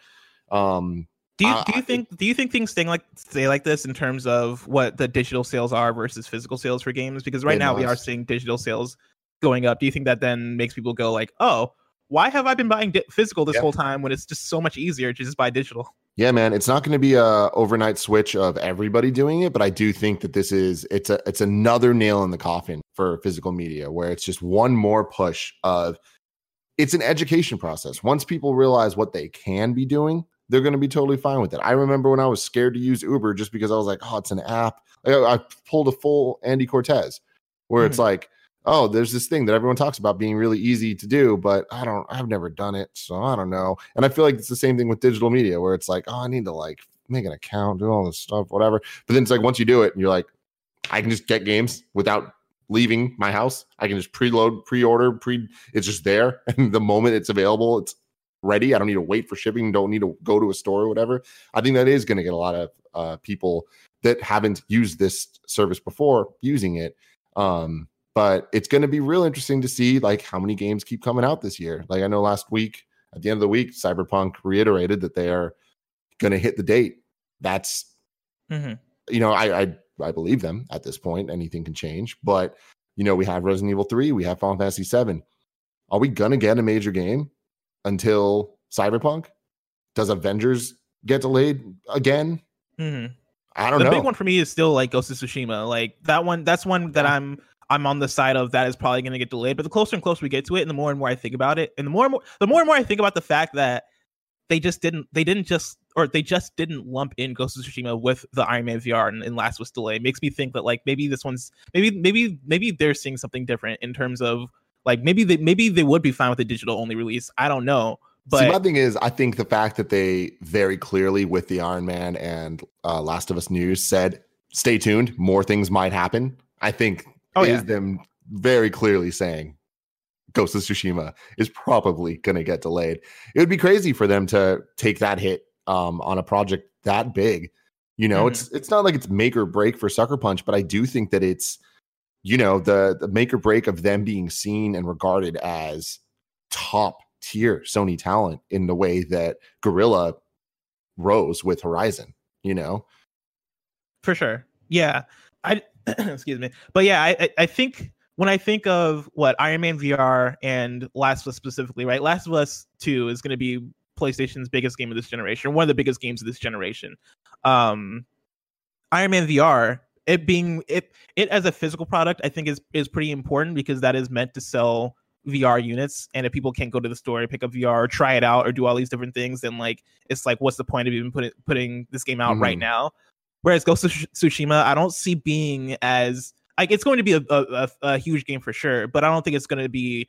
Um, do you I, do you think, think do you think things stay like stay like this in terms of what the digital sales are versus physical sales for games? Because right now must. we are seeing digital sales going up. Do you think that then makes people go like, oh, why have I been buying di- physical this yep. whole time when it's just so much easier to just buy digital? Yeah, man, it's not going to be a overnight switch of everybody doing it, but I do think that this is it's a it's another nail in the coffin for physical media, where it's just one more push of it's an education process. Once people realize what they can be doing, they're going to be totally fine with it. I remember when I was scared to use Uber just because I was like, oh, it's an app. I, I pulled a full Andy Cortez, where mm-hmm. it's like, oh, there's this thing that everyone talks about being really easy to do, but I don't, I've never done it, so I don't know. And I feel like it's the same thing with digital media, where it's like, oh, I need to like make an account, do all this stuff, whatever. But then it's like, once you do it and you're like, I can just get games without leaving my house. I can just preload, pre-order, pre it's just there. And the moment it's available, it's ready. I don't need to wait for shipping. Don't need to go to a store or whatever. I think that is going to get a lot of uh, people that haven't used this service before using it. Um, but it's going to be real interesting to see like how many games keep coming out this year. Like I know last week, at the end of the week, Cyberpunk reiterated that they are going to hit the date. That's, mm-hmm. you know, I, I, I believe them at this point. Anything can change. But, you know, we have Resident Evil three. We have Final Fantasy seven. Are we going to get a major game until Cyberpunk? Does Avengers get delayed again? Mm-hmm. I don't the know. The big one for me is still like Ghost of Tsushima. Like that one, that's one that I'm I'm on the side of that is probably going to get delayed. But the closer and closer we get to it, and the more and more I think about it, and the more and more, the more and more I think about the fact that they just didn't, they didn't just, or they just didn't lump in Ghost of Tsushima with the Iron Man V R and, and last was delay. It makes me think that like maybe this one's, maybe maybe maybe they're seeing something different in terms of like maybe they maybe they would be fine with a digital only release. I don't know. But see, my thing is, I think the fact that they very clearly with the Iron Man and uh, Last of Us news said, stay tuned, more things might happen. I think oh, is yeah. them very clearly saying Ghost of Tsushima is probably going to get delayed. It would be crazy for them to take that hit um, on a project that big. You know, mm-hmm. it's it's not like it's make or break for Sucker Punch, but I do think that it's, you know, the, the make or break of them being seen and regarded as top tier Sony talent in the way that Guerrilla rose with Horizon, you know, for sure. Yeah, I excuse me, but yeah, I I think when I think of what Iron Man V R and Last of Us specifically, right? Last of Us two is going to be PlayStation's biggest game of this generation, one of the biggest games of this generation. Um, Iron Man V R, it being it it as a physical product, I think is is pretty important because that is meant to sell V R units, and if people can't go to the store and pick up V R or try it out or do all these different things, then like it's like what's the point of even putting putting this game out mm-hmm. right now? Whereas Ghost of Tsushima, I don't see being as like it's going to be a, a, a huge game for sure, but I don't think it's going to be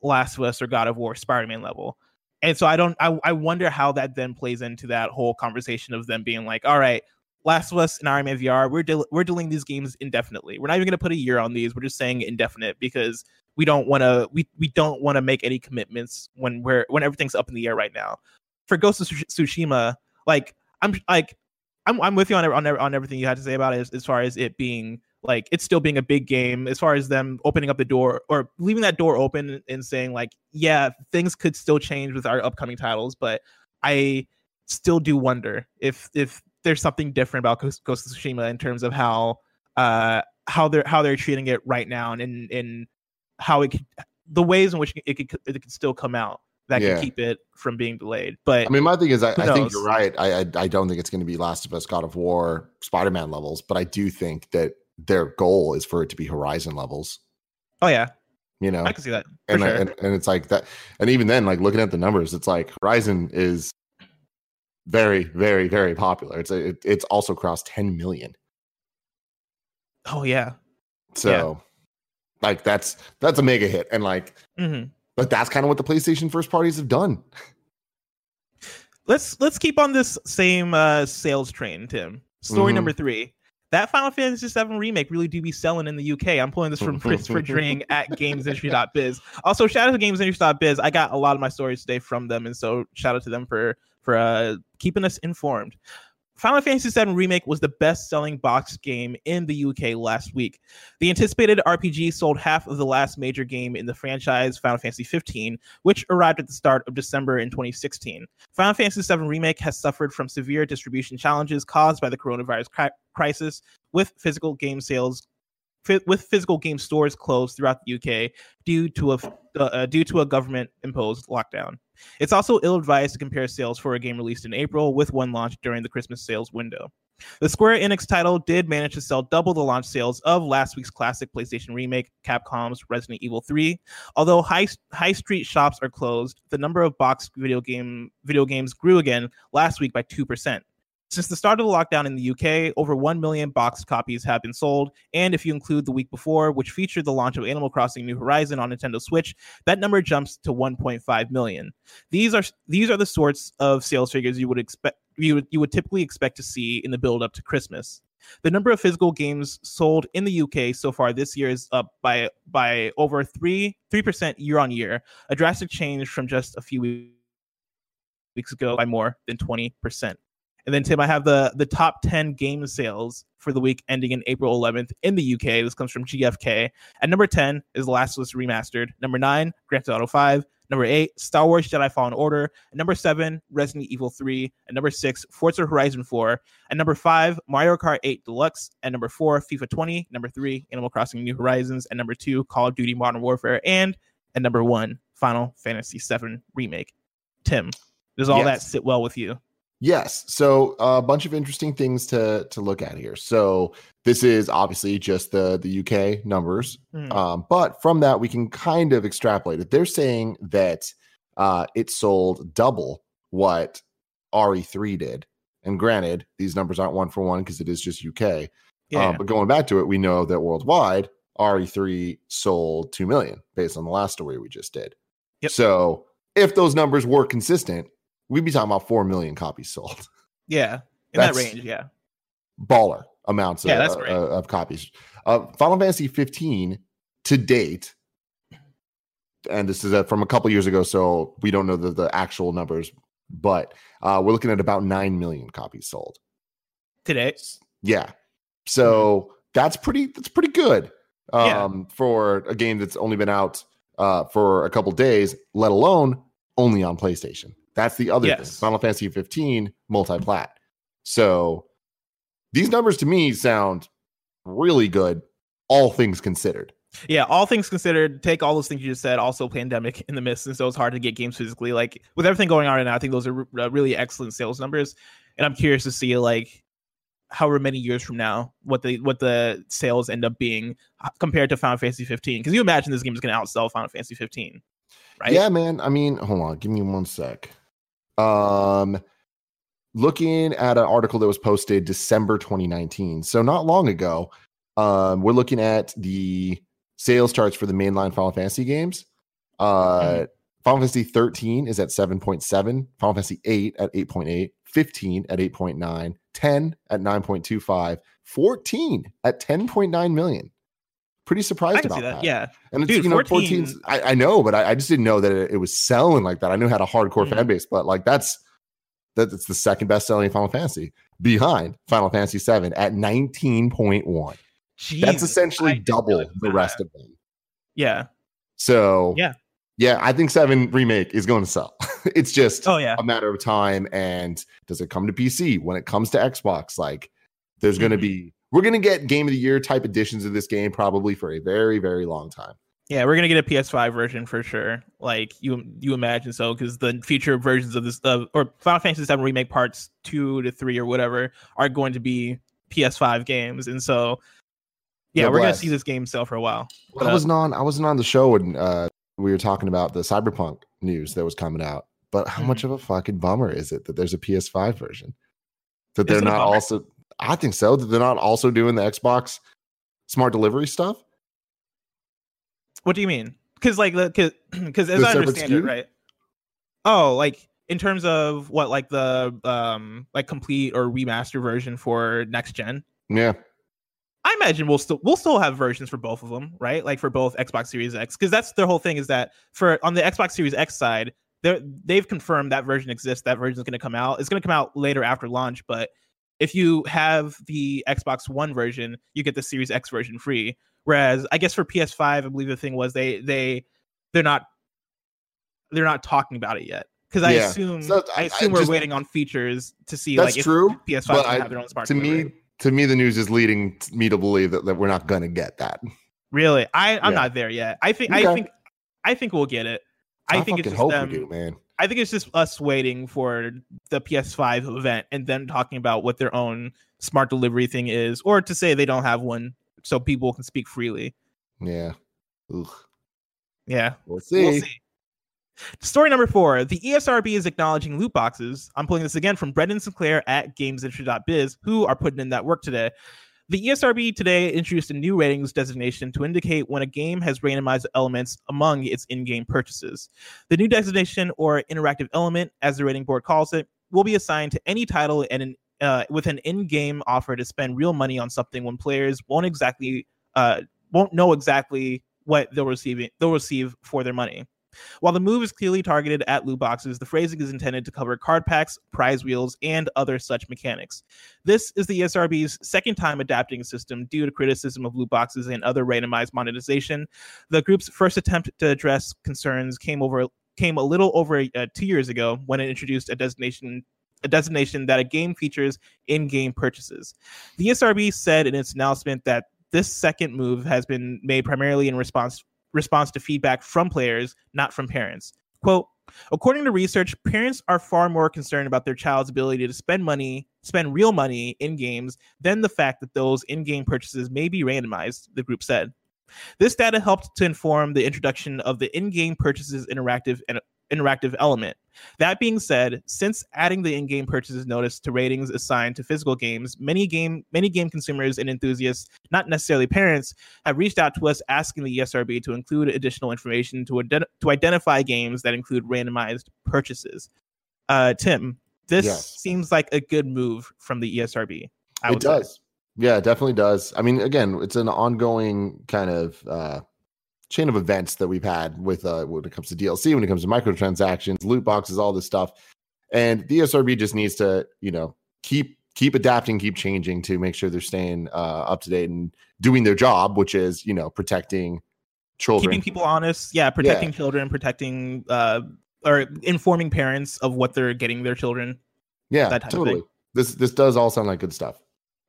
Last of Us or God of War, Spider-Man level. And so I don't I, I wonder how that then plays into that whole conversation of them being like, all right, Last of Us and Iron Man V R, we're del- we're delaying these games indefinitely. We're not even going to put a year on these. We're just saying indefinite because we don't want to we, we don't want to make any commitments when we're when everything's up in the air right now. For Ghost of Tsushima, like I'm like I'm I'm with you on on on everything you had to say about it as, as far as it being like it's still being a big game, as far as them opening up the door or leaving that door open and saying like, yeah, things could still change with our upcoming titles, but I still do wonder if if there's something different about Ghost of Tsushima in terms of how uh how they're how they're treating it right now and in in how it could, the ways in which it could it could still come out that yeah. can keep it from being delayed. But I mean, my thing is, I, I think you're right. I, I I don't think it's going to be Last of Us, God of War, Spider-Man levels, but I do think that their goal is for it to be Horizon levels. Oh yeah, you know, I can see that. For and, sure. I, and and it's like that. And even then, like looking at the numbers, it's like Horizon is very, very, very popular. It's a, it, it's also crossed ten million. Oh yeah. So. Yeah. Like that's that's a mega hit, and like, mm-hmm. but that's kind of what the PlayStation first parties have done. Let's let's keep on this same uh, sales train, Tim. Story mm-hmm. number three: that Final Fantasy seven Remake really do be selling in the U K. I'm pulling this from Chris Fridring at Games Industry dot biz. Also, shout out to Games Industry dot biz. I got a lot of my stories today from them, and so shout out to them for for uh, keeping us informed. Final Fantasy seven Remake was the best-selling box game in the U K last week. The anticipated R P G sold half of the last major game in the franchise, Final Fantasy fifteen, which arrived at the start of December in twenty sixteen. Final Fantasy seven Remake has suffered from severe distribution challenges caused by the coronavirus cri- crisis, with physical game sales fi- with physical game stores closed throughout the U K due to a uh, due to a government-imposed lockdown. It's also ill-advised to compare sales for a game released in April with one launched during the Christmas sales window. The Square Enix title did manage to sell double the launch sales of last week's classic PlayStation remake, Capcom's Resident Evil three. Although high, high street shops are closed, the number of boxed video game video games grew again last week by two percent. Since the start of the lockdown in the U K, over one million boxed copies have been sold, and if you include the week before, which featured the launch of Animal Crossing New Horizons on Nintendo Switch, that number jumps to one point five million. These are these are the sorts of sales figures you would expect you would, you would typically expect to see in the build up to Christmas. The number of physical games sold in the U K so far this year is up by by over three three percent year on year, a drastic change from just a few weeks ago by more than twenty percent. And then Tim, I have the the top ten game sales for the week ending in April eleventh in the U K. This comes from G F K. At number ten is Last of Us Remastered. Number nine, Grand Theft Auto five. Number eight, Star Wars Jedi Fallen Order. At number seven, Resident Evil three. At number six, Forza Horizon four. At number five, Mario Kart eight Deluxe. At number four, FIFA twenty. Number three, Animal Crossing New Horizons. At number two, Call of Duty Modern Warfare. And at number one, Final Fantasy seven Remake. Tim, does all yes. that sit well with you? Yes. So a bunch of interesting things to to look at here. So this is obviously just the, the U K numbers, mm. um, but from that we can kind of extrapolate it. They're saying that uh, it sold double what R E three did. And granted, these numbers aren't one for one because it is just U K. Yeah. Um, but going back to it, we know that worldwide, R E three sold two million based on the last story we just did. Yep. So if those numbers were consistent, we'd be talking about four million copies sold. Yeah, in that's that range, yeah. Baller amounts yeah, of, uh, of copies. Uh, Final Fantasy fifteen to date, and this is a, from a couple years ago, so we don't know the, the actual numbers, but uh, we're looking at about nine million copies sold. Today? Yeah. So mm-hmm. that's pretty that's pretty good um, yeah. for a game that's only been out uh, for a couple days, let alone only on PlayStation. That's the other yes. thing. Final Fantasy fifteen multi-plat. So these numbers to me sound really good, all things considered. Yeah, all things considered. Take all those things you just said. Also, pandemic in the midst, and so it's hard to get games physically. Like with everything going on right now, I think those are uh, really excellent sales numbers. And I'm curious to see like however many years from now what the what the sales end up being compared to Final Fantasy fifteen. Because you imagine this game is going to outsell Final Fantasy fifteen, right? Yeah, man. I mean, hold on. Give me one sec. Um, looking at an article that was posted December twenty nineteen, so not long ago. Um, we're looking at the sales charts for the mainline Final Fantasy games. Uh, mm-hmm. Final Fantasy thirteen is at seven point seven, Final Fantasy eight at eight point eight, fifteen at eight point nine, ten at nine point two five, fourteen at ten point nine million. Pretty surprised about that. that. Yeah. And it's, Dude, you know, fourteen I, I know, but I, I just didn't know that it, it was selling like that. I knew it had a hardcore mm-hmm. fan base, but like that's that, that's the second best selling Final Fantasy behind Final Fantasy seven at nineteen point one. Jeez, that's essentially I double the rest of them. Yeah. So, yeah. Yeah, I think seven Remake is going to sell. It's just oh, yeah. a matter of time. And does it come to P C? When it comes to Xbox, like there's mm-hmm. going to be. We're going to get Game of the Year type editions of this game probably for a very, very long time. Yeah, we're going to get a P S five version for sure. Like, you you imagine so, because the future versions of this, uh, or Final Fantasy seven Remake Parts two to three or whatever, are going to be P S five games. And so, yeah, yeah we're going to see this game sell for a while. Well, I, wasn't on, I wasn't on the show when uh, we were talking about the Cyberpunk news that was coming out. But how mm-hmm. much of a fucking bummer is it that there's a P S five version? That they're Isn't not also... I think so. That they're not also doing the Xbox smart delivery stuff. What do you mean? Because like, because as I understand it, right? Oh, like in terms of what, like the um, like complete or remaster version for next gen. Yeah, I imagine we'll still we'll still have versions for both of them, right? Like for both Xbox Series X, because that's their whole thing is that for on the Xbox Series X side, they they've confirmed that version exists. That version is going to come out. It's going to come out later after launch, but. If you have the Xbox One version, you get the Series X version free. Whereas, I guess for P S five, I believe the thing was they they they're not they're not talking about it yet because I yeah. assume so, I, I assume I we're just, waiting on features to see that's like if true, P S five can I, have their own smart. To delivery. me, to me, the news is leading me to believe that, that we're not going to get that. Really, I I'm yeah. not there yet. I think okay. I think I think we'll get it. I, I think it's just hope them. We do, man. I think it's just us waiting for the P S five event and then talking about what their own smart delivery thing is, or to say they don't have one so people can speak freely. Yeah. Ugh. Yeah. We'll see. We'll see. Story number four. The E S R B is acknowledging loot boxes. I'm pulling this again from Brendan Sinclair at games industry dot biz, who are putting in that work today. The E S R B today introduced a new ratings designation to indicate when a game has randomized elements among its in-game purchases. The new designation, or interactive element, as the rating board calls it, will be assigned to any title and an, uh, with an in-game offer to spend real money on something when players won't exactly uh, won't know exactly what they'll receive they'll receive for their money. While the move is clearly targeted at loot boxes, the phrasing is intended to cover card packs, prize wheels, and other such mechanics. This is the E S R B's second time adapting a system due to criticism of loot boxes and other randomized monetization. The group's first attempt to address concerns came over came a little over uh, two years ago when it introduced a designation a designation that a game features in-game purchases. The E S R B said in its announcement that this second move has been made primarily in response response to feedback from players, not from parents. Quote, according to research, parents are far more concerned about their child's ability to spend money, spend real money in games than the fact that those in-game purchases may be randomized, the group said. This data helped to inform the introduction of the in-game purchases interactive and interactive element. That being said, since adding the in-game purchases notice to ratings assigned to physical games, many game many game consumers and enthusiasts, not necessarily parents, have reached out to us asking the E S R B to include additional information to, ident- to identify games that include randomized purchases. Uh, Tim, this yes. seems like a good move from the E S R B. I it does. Say. Yeah, it definitely does. I mean, again, it's an ongoing kind of... Uh... chain of events that we've had with uh, when it comes to D L C, when it comes to microtransactions, loot boxes, all this stuff. And the E S R B just needs to, you know, keep keep adapting, keep changing to make sure they're staying uh, up to date and doing their job, which is, you know, protecting children. Keeping people honest. Yeah, protecting yeah. children, protecting uh, or informing parents of what they're getting their children. Yeah, that type totally. Of thing. This this does all sound like good stuff.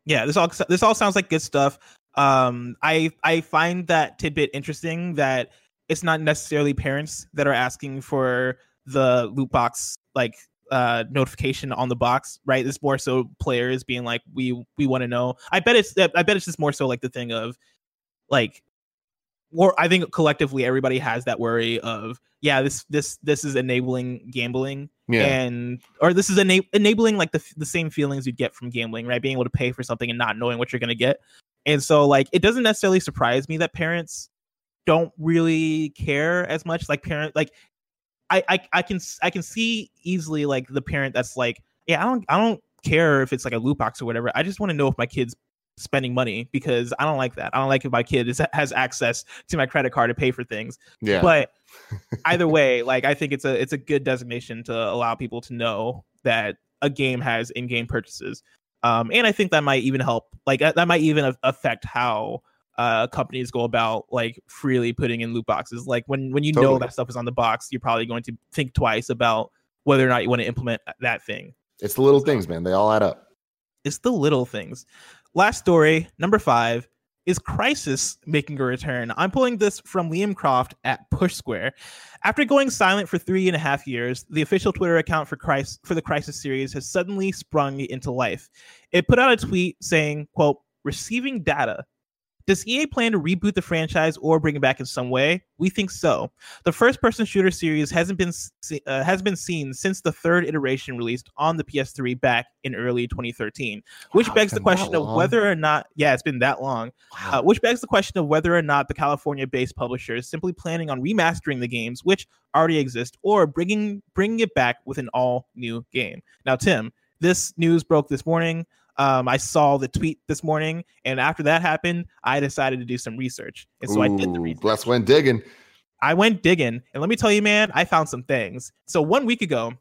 Yeah, this all this all sounds like good stuff. Um, I I find that tidbit interesting that it's not necessarily parents that are asking for the loot box like uh, notification on the box, right? It's more so players being like, we we want to know. I bet it's I bet it's just more so like the thing of like, or I think collectively everybody has that worry of yeah this this this is enabling gambling. Yeah. And or this is ena- enabling like the the same feelings you'd get from gambling, right? Being able to pay for something and not knowing what you're gonna get. And so, like, it doesn't necessarily surprise me that parents don't really care as much. Like, parent, like, I, I, I can, I can see easily like the parent that's like, yeah, I don't, I don't care if it's like a loot box or whatever. I just want to know if my kid's spending money because I don't like that. I don't like if my kid is, has access to my credit card to pay for things. Yeah. But either way, like, I think it's a, it's a good designation to allow people to know that a game has in-game purchases. Um, and I think that might even help, like uh, that might even affect how uh, companies go about like freely putting in loot boxes. Like when, when you totally. know that stuff is on the box, you're probably going to think twice about whether or not you want to implement that thing. It's the little so, things, man. They all add up. It's the little things. Last story, number five, is Crysis making a return? I'm pulling this from Liam Croft at Push Square. After going silent for three and a half years, the official Twitter account for Crysis, for the Crysis series has suddenly sprung into life. It put out a tweet saying, quote, receiving data. Does E A plan to reboot the franchise or bring it back in some way? We think so. The first-person shooter series hasn't been se- uh, has been seen since the third iteration released on the P S three back in early twenty thirteen, which wow, begs the question of whether or not... Yeah, it's been that long. Wow. Uh, which begs the question of whether or not the California-based publisher is simply planning on remastering the games which already exist or bringing bringing it back with an all-new game. Now, Tim, this news broke this morning. Um, I saw the tweet this morning, and after that happened, I decided to do some research. And so Ooh, I did the research. Bless went digging. I went digging, and let me tell you, man, I found some things. So one week ago,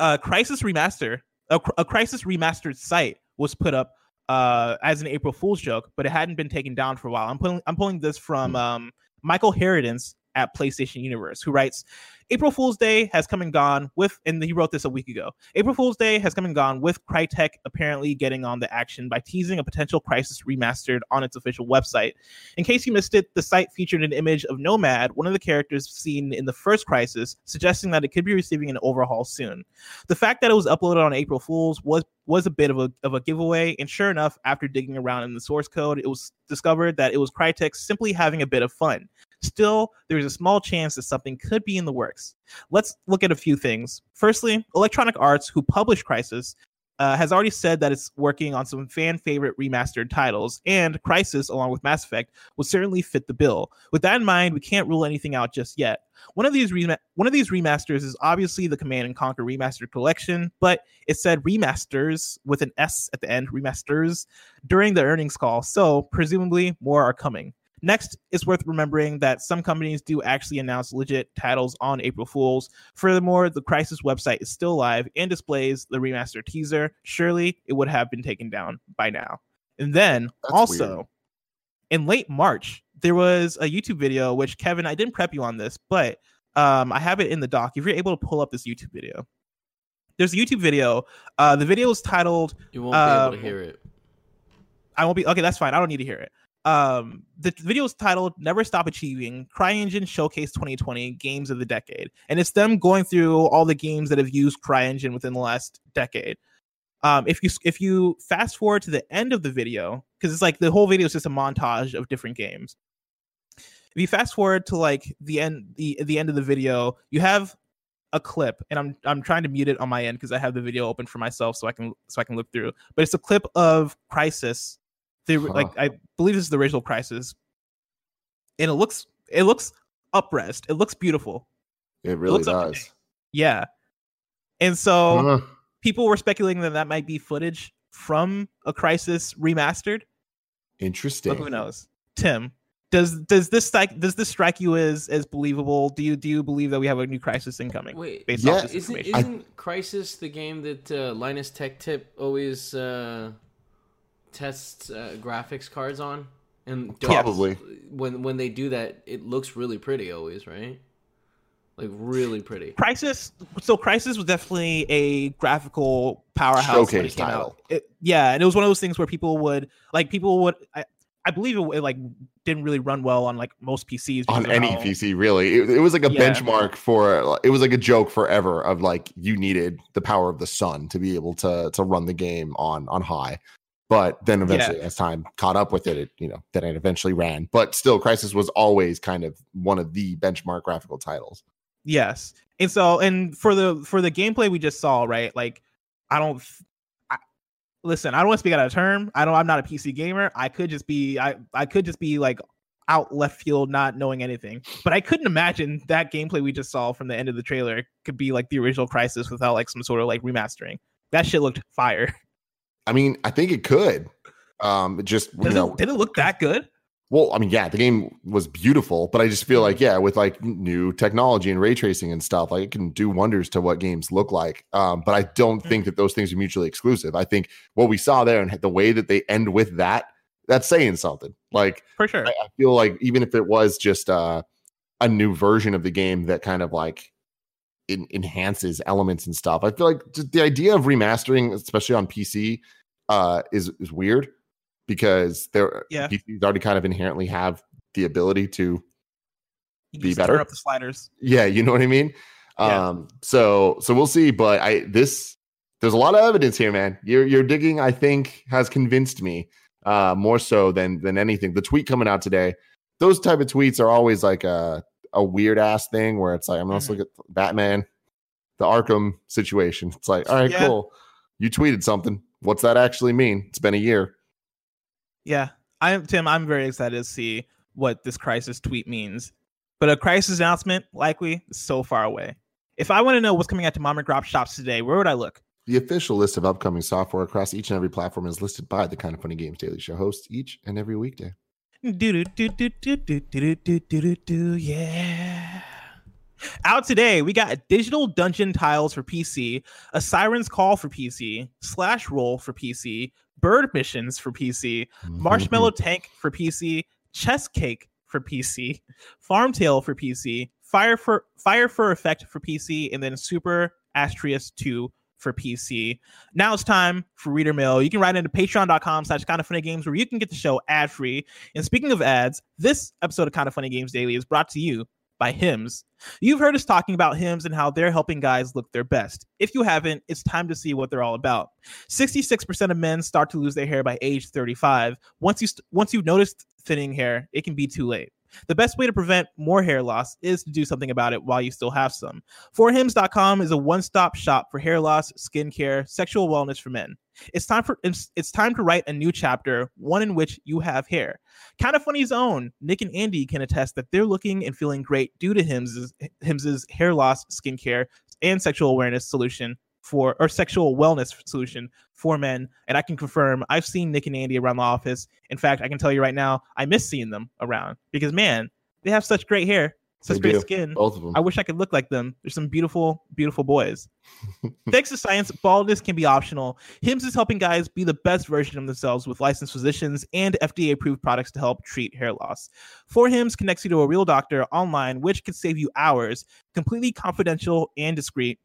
a Crysis Remaster, a, a Crysis Remastered site was put up uh, as an April Fool's joke, but it hadn't been taken down for a while. I'm pulling, I'm pulling this from um, Michael Harridan's at PlayStation Universe, who writes, April Fool's Day has come and gone with, and he wrote this a week ago, April Fool's Day has come and gone with Crytek apparently getting on the action by teasing a potential Crysis Remastered on its official website. In case you missed it, the site featured an image of Nomad, one of the characters seen in the first Crysis, suggesting that it could be receiving an overhaul soon. The fact that it was uploaded on April Fool's was was a bit of a of a giveaway, and sure enough, after digging around in the source code, it was discovered that it was Crytek simply having a bit of fun. Still, there's a small chance that something could be in the works. Let's look at a few things. Firstly, Electronic Arts, who published Crysis, uh, has already said that it's working on some fan-favorite remastered titles, and Crysis, along with Mass Effect, will certainly fit the bill. With that in mind, we can't rule anything out just yet. One of these rem- one of these remasters is obviously the Command and Conquer Remastered Collection, but it said remasters with an S at the end, remasters, during the earnings call, so presumably more are coming. Next, it's worth remembering that some companies do actually announce legit titles on April Fools. Furthermore, the Crysis website is still live and displays the remaster teaser. Surely it would have been taken down by now. And then, That's also, weird. in late March, there was a YouTube video, which, Kevin, I didn't prep you on this, but um, I have it in the doc. If you're able to pull up this YouTube video. There's a YouTube video. Uh, the video is titled... You won't um, be able to hear it. I won't be... Okay, that's fine. I don't need to hear it. Um, the video is titled Never Stop Achieving, CryEngine Showcase twenty twenty Games of the Decade. And it's them going through all the games that have used CryEngine within the last decade. Um, if you if you fast forward to the end of the video, because it's like the whole video is just a montage of different games. If you fast forward to like the end the the end of the video, you have a clip, and I'm I'm trying to mute it on my end because I have the video open for myself so I can so I can look through. But it's a clip of Crysis. They, huh. Like, I believe this is the original Crysis, and it looks it looks uprest. It looks beautiful. It really it does. Yeah, and so huh. people were speculating that that might be footage from a Crysis remastered. Interesting. But who knows? Tim, does does this strike does this strike you as as believable? Do you do you believe that we have a new Crysis incoming? Wait, based yeah. off this isn't isn't I... Crysis the game that uh, Linus Tech Tip always? Uh... tests uh, graphics cards on, and probably when when they do that it looks really pretty always, right? Like really pretty. Crysis so Crysis was definitely a graphical powerhouse when it came out. It, yeah, and it was one of those things where people would like people would I, I believe it, it like didn't really run well on like most P Cs on any how, P C really. It, it was like a yeah. benchmark for it was like a joke forever of like you needed the power of the sun to be able to to run the game on on high. But then eventually, yeah. as time caught up with it, it you know then it eventually ran. But still, Crysis was always kind of one of the benchmark graphical titles. Yes, and so and for the for the gameplay we just saw, right? Like, I don't I, listen. I don't want to speak out of term. I don't. I'm not a P C gamer. I could just be. I I could just be like out left field, not knowing anything. But I couldn't imagine that gameplay we just saw from the end of the trailer could be like the original Crysis without like some sort of like remastering. That shit looked fire. I mean, I think it could. Um, it just you Does know, it, did it look that good? Well, I mean, yeah, the game was beautiful, but I just feel like, yeah, with like new technology and ray tracing and stuff, like it can do wonders to what games look like. Um, but I don't mm-hmm. think that those things are mutually exclusive. I think what we saw there and the way that they end with that, that's saying something. Like, for sure, I, I feel like even if it was just uh, a new version of the game that kind of like. In, enhances elements and stuff. I feel like just the idea of remastering, especially on P C, uh, is is weird because there yeah. P Cs already kind of inherently have the ability to you be better. Turn up the sliders. Yeah, you know what I mean. Yeah. Um, so so we'll see. But I this there's a lot of evidence here, man. Your your digging, I think, has convinced me uh, more so than than anything. The tweet coming out today, those type of tweets are always like a. a weird ass thing where it's like, I'm also mm-hmm. look at Batman, the Arkham situation. It's like, all right, yeah. cool. You tweeted something. What's that actually mean? It's been a year. Yeah. I'm Tim. I'm very excited to see what this Crysis tweet means, but a Crysis announcement likely is so far away. If I want to know what's coming out to mom and pop shops today, where would I look? The official list of upcoming software across each and every platform is listed by the Kinda Funny Games Daily Show hosts each and every weekday. Do, do, do, do, do, do, do, do, do, yeah. Out today, we got Digital Dungeon Tiles for P C, A Siren's Call for P C, Slash Roll for P C, Bird Missions for P C, Marshmallow mm-hmm. Tank for P C, Chess Cake for P C, Farm Tale for P C, Fire for Fire for Effect for P C, and then Super Asterius two for P C. Now it's time for reader mail. You can write into patreon.com slash Kinda Funny Games where you can get the show ad free. And speaking of ads, this episode of Kinda Funny Games Daily is brought to you by Hims. You've heard us talking about Hims and how they're helping guys look their best. If you haven't, it's time to see what they're all about. sixty-six percent of men start to lose their hair by age thirty-five. Once you st- once you've noticed thinning hair, it can be too late. The best way to prevent more hair loss is to do something about it while you still have some. four hims dot com is a one-stop shop for hair loss, skincare, sexual wellness for men. It's time for it's, it's time to write a new chapter, one in which you have hair. Kinda Funny's own Nick and Andy can attest that they're looking and feeling great due to Hims's, Hims's hair loss, skincare, and sexual awareness solution for or sexual wellness solution for men. And I can confirm I've seen Nick and Andy around the office. In fact, I can tell you right now, I miss seeing them around because, man, they have such great hair, such great skin. Both of them. I wish I could look like them. They're some beautiful, beautiful boys. Thanks to science, baldness can be optional. Hims is helping guys be the best version of themselves with licensed physicians and F D A-approved products to help treat hair loss. four hims connects you to a real doctor online, which can save you hours, completely confidential and discreet.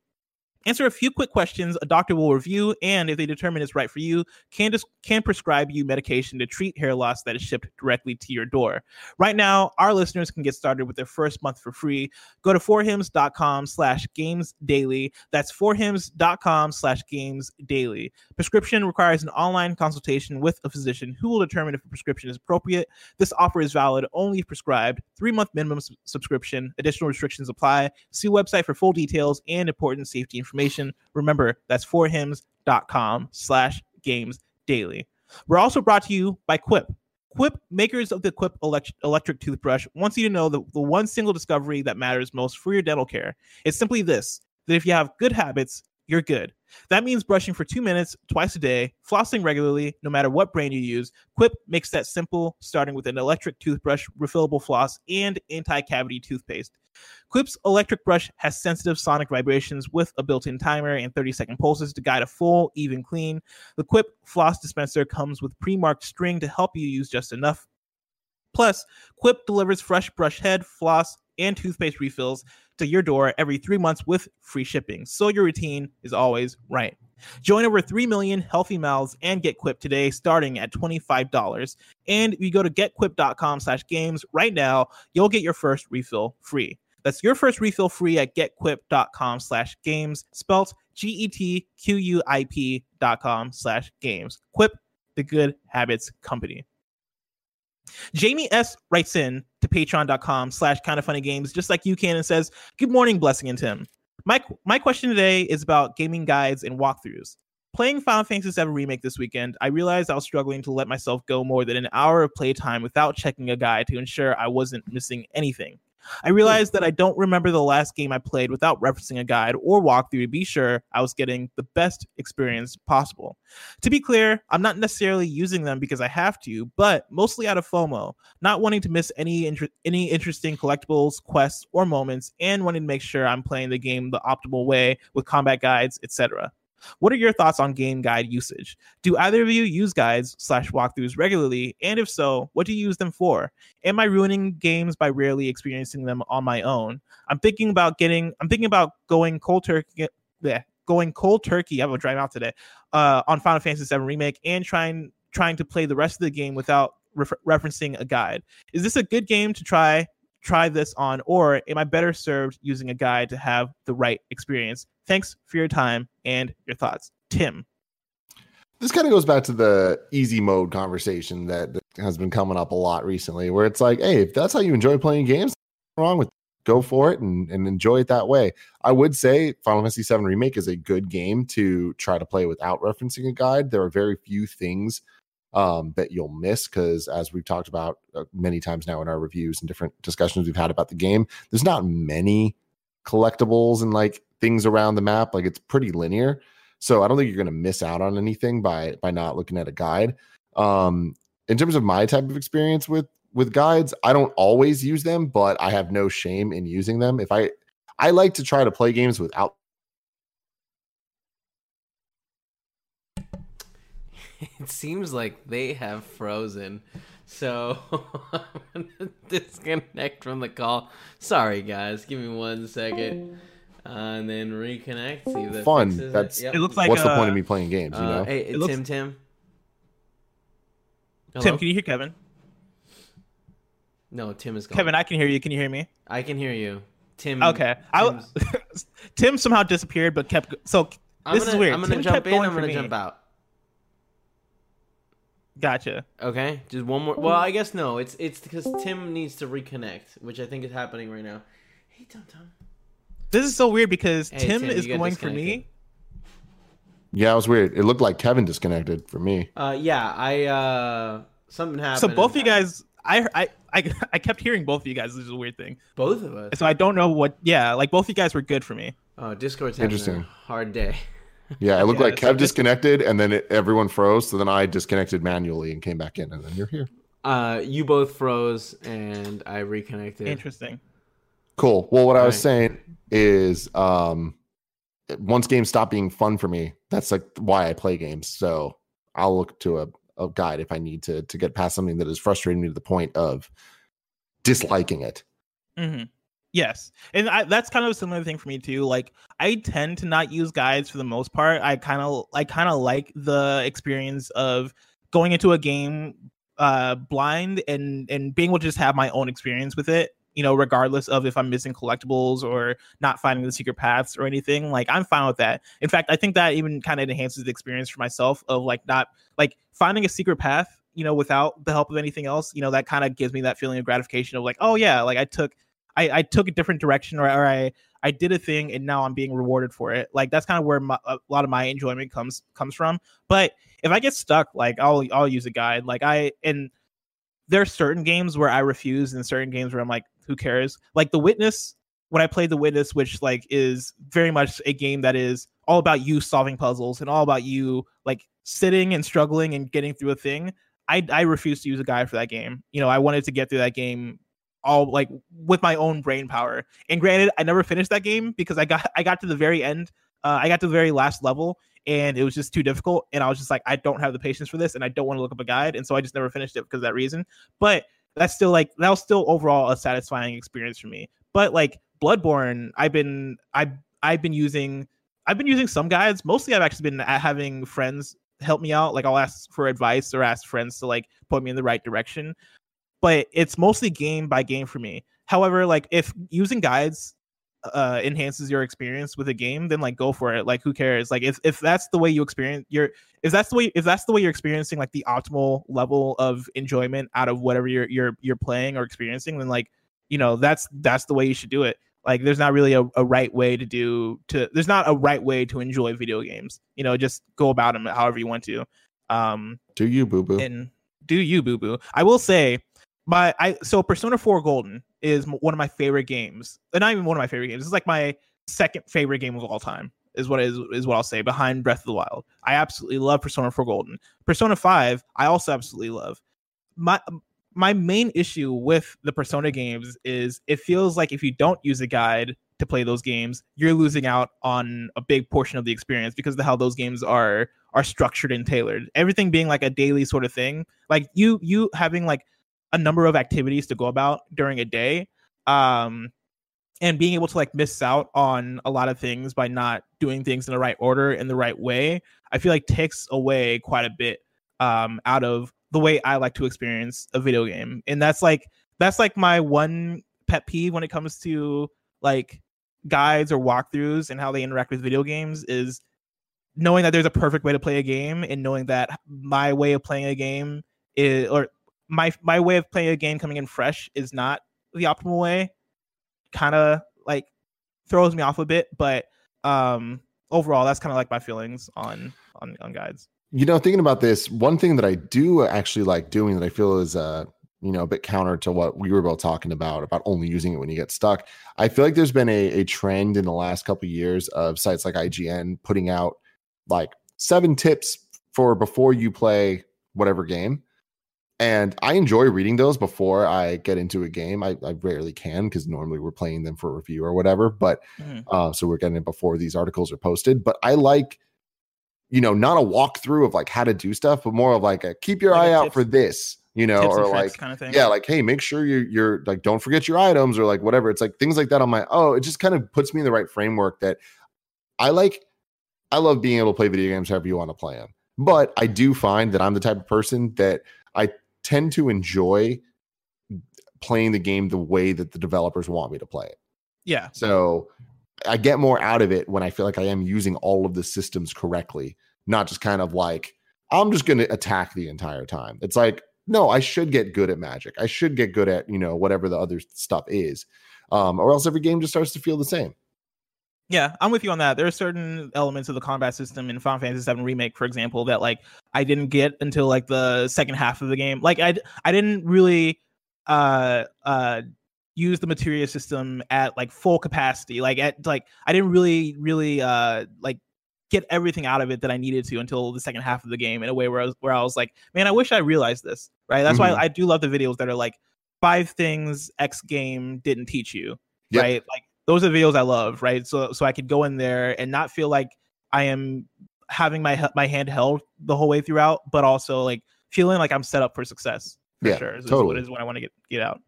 Answer a few quick questions a doctor will review, and if they determine it's right for you, can dis- can prescribe you medication to treat hair loss that is shipped directly to your door. Right now, our listeners can get started with their first month for free. Go to four hims dot com slash games daily. That's four hims dot com slash games daily. Prescription requires an online consultation with a physician who will determine if a prescription is appropriate. This offer is valid only if prescribed. Three-month minimum su- subscription. Additional restrictions apply. See website for full details and important safety information. Information. Remember, that's four hims dot com slash games daily. We're also brought to you by Quip. Quip, makers of the Quip elect- electric toothbrush, wants you to know the, the one single discovery that matters most for your dental care. It's simply this, that if you have good habits, you're good. That means brushing for two minutes twice a day, flossing regularly, no matter what brand you use. Quip makes that simple, starting with an electric toothbrush, refillable floss, and anti-cavity toothpaste. Quip's electric brush has sensitive sonic vibrations with a built-in timer and thirty-second pulses to guide a full, even clean. The Quip floss dispenser comes with pre-marked string to help you use just enough. Plus, Quip delivers fresh brush head, floss, and toothpaste refills to your door every three months with free shipping, so your routine is always right. Join over three million healthy mouths and get Quip today, starting at twenty-five dollars. And if you go to get quip dot com slash games right now, you'll get your first refill free. That's your first refill free at get quip dot com slash games, spelt G E T Q U I P dot com slash games. Quip, the good habits company. Jamie S. writes in to patreon.com slash kind of funny games, just like you can, and says, good morning, Blessing and Tim. My my question today is about gaming guides and walkthroughs. Playing Final Fantasy seven Remake this weekend, I realized I was struggling to let myself go more than an hour of playtime without checking a guide to ensure I wasn't missing anything. I realized that I don't remember the last game I played without referencing a guide or walkthrough to be sure I was getting the best experience possible. To be clear, I'm not necessarily using them because I have to, but mostly out of FOMO, not wanting to miss any inter- any interesting collectibles, quests, or moments, and wanting to make sure I'm playing the game the optimal way with combat guides, et cetera. What are your thoughts on game guide usage? Do either of you use guides slash walkthroughs regularly? And if so, what do you use them for? Am I ruining games by rarely experiencing them on my own? I'm thinking about getting, I'm thinking about going cold turkey, bleh, going cold turkey. I'm gonna drive out today uh, on Final Fantasy seven Remake and trying trying to play the rest of the game without refer- referencing a guide. Is this a good game to try? Try this on, or am I better served using a guide to have the right experience? Thanks for your time and your thoughts. Tim. This kind of goes back to the easy mode conversation that has been coming up a lot recently, where it's like, hey, if that's how you enjoy playing games, nothing wrong with it. Go for it and, and enjoy it that way. I would say Final Fantasy seven Remake is a good game to try to play without referencing a guide. There are very few things um that you'll miss, because as we've talked about many times now in our reviews and different discussions we've had about the game, there's not many collectibles and like things around the map. Like, it's pretty linear, so I don't think you're going to miss out on anything by by not looking at a guide. Um in terms of my type of experience with with guides, I don't always use them, but I have no shame in using them. If I I like to try to play games without It seems like they have frozen, so I'm going to disconnect from the call. Sorry, guys. Give me one second, uh, and then reconnect. See if that fun. That's, it. Yep. It looks like What's uh, the point of me playing games, you know? Uh, hey, it looks... Tim, Tim. Hello? Tim, can you hear Kevin? No, Tim is gone. Kevin, I can hear you. Can you hear me? I can hear you. Tim. Okay. I, Tim somehow disappeared, but kept... So, I'm this gonna, is weird. I'm going to jump in. I'm going to jump out. Gotcha. Okay, just one more. Well, I guess no. It's it's because Tim needs to reconnect, which I think is happening right now. Hey, Tom Tom. This is so weird because hey, Tim, Tim is going for me. Yeah, it was weird. It looked like Kevin disconnected for me. Uh, yeah, I uh, something happened. So both of you guys, I I I I kept hearing both of you guys. This is a weird thing. Both of us. So I don't know what. Yeah, like both of you guys were good for me. Oh, Discord's having Interesting. a hard day. Yeah, it looked yeah, like Kev disconnected, and then it, everyone froze. So then I disconnected manually and came back in, and then you're here. Uh, you both froze, and I reconnected. Interesting. Cool. Well, what All I was right. saying is, um, once games stop being fun for me, that's like why I play games. So I'll look to a, a guide if I need to to get past something that is frustrating me to the point of disliking it. Mm-hmm. Yes, and I, that's kind of a similar thing for me too. Like, I tend to not use guides for the most part. I kind of, I kind of like the experience of going into a game uh, blind and and being able to just have my own experience with it. You know, regardless of if I'm missing collectibles or not finding the secret paths or anything. Like, I'm fine with that. In fact, I think that even kind of enhances the experience for myself of like not like finding a secret path. You know, without the help of anything else. You know, that kind of gives me that feeling of gratification of like, oh yeah, like I took. I, I took a different direction or, or I, I did a thing and now I'm being rewarded for it. Like, that's kind of where my, a lot of my enjoyment comes comes from. But if I get stuck, like I'll I'll use a guide. Like I and there are certain games where I refuse and certain games where I'm like, who cares? Like The Witness, when I played The Witness, which like is very much a game that is all about you solving puzzles and all about you like sitting and struggling and getting through a thing. I I refuse to use a guide for that game. You know, I wanted to get through that game all like with my own brain power. And granted, I never finished that game because I got I got to the very end. Uh, I got to the very last level and it was just too difficult. And I was just like, I don't have the patience for this and I don't want to look up a guide. And so I just never finished it because of that reason. But that's still like that was still overall a satisfying experience for me. But like Bloodborne, I've been I I've been using I've been using some guides. Mostly I've actually been having friends help me out. Like I'll ask for advice or ask friends to like point me in the right direction. But it's mostly game by game for me. However, like if using guides uh, enhances your experience with a game, then like go for it. Like who cares? Like if, if that's the way you experience your if that's the way if that's the way you're experiencing like the optimal level of enjoyment out of whatever you're you're you're playing or experiencing, then like, you know, that's that's the way you should do it. Like there's not really a, a right way to do to there's not a right way to enjoy video games. You know, just go about them however you want to. Um, do you boo boo? And do you boo boo? I will say. My I so Persona four Golden is one of my favorite games, and not even one of my favorite games. It's like my second favorite game of all time, is what is is what I'll say behind Breath of the Wild. I absolutely love Persona four Golden. Persona five, I also absolutely love. My my main issue with the Persona games is it feels like if you don't use a guide to play those games, you're losing out on a big portion of the experience because of how those games are are structured and tailored. Everything being like a daily sort of thing, like you you having like a number of activities to go about during a day, um, and being able to like miss out on a lot of things by not doing things in the right order in the right way, I feel like takes away quite a bit um, out of the way I like to experience a video game. And that's like, that's like my one pet peeve when it comes to like guides or walkthroughs and how they interact with video games is knowing that there's a perfect way to play a game and knowing that my way of playing a game is, or My my way of playing a game coming in fresh is not the optimal way. Kind of like throws me off a bit, but um, overall, that's kind of like my feelings on, on on guides. You know, thinking about this, one thing that I do actually like doing that I feel is uh, you know, a bit counter to what we were both talking about about only using it when you get stuck. I feel like there's been a a trend in the last couple of years of sites like I G N putting out like seven tips for before you play whatever game. And I enjoy reading those before I get into a game. I, I rarely can because normally we're playing them for review or whatever. But mm. uh, so we're getting it before these articles are posted. But I like, you know, not a walkthrough of like how to do stuff, but more of like a keep your like eye out for this, you know, or like kind of thing. Yeah, like, hey, make sure you're, you're like, don't forget your items or like whatever. It's like things like that on my, oh, it just kind of puts me in the right framework that I like. I love being able to play video games however you want to play them. But I do find that I'm the type of person that I tend to enjoy playing the game the way that the developers want me to play it. Yeah. So I get more out of it when I feel like I am using all of the systems correctly, not just kind of like, I'm just going to attack the entire time. It's like, no, I should get good at magic. I should get good at, you know, whatever the other stuff is, um, or else every game just starts to feel the same. Yeah, I'm with you on that. There are certain elements of the combat system in Final Fantasy seven Remake, for example, that like I didn't get until like the second half of the game. Like I, I didn't really uh, uh, use the materia system at like full capacity. Like at like I didn't really, really uh, like get everything out of it that I needed to until the second half of the game in a way where I was, where I was like, man, I wish I realized this. Right. That's mm-hmm. why I do love the videos that are like five things X game didn't teach you. Yep. Right. Like. Those are the videos I love, right? So so I could go in there and not feel like I am having my my hand held the whole way throughout, but also like feeling like I'm set up for success. For yeah, sure. Is, totally. Is what, is what I want to get, get out.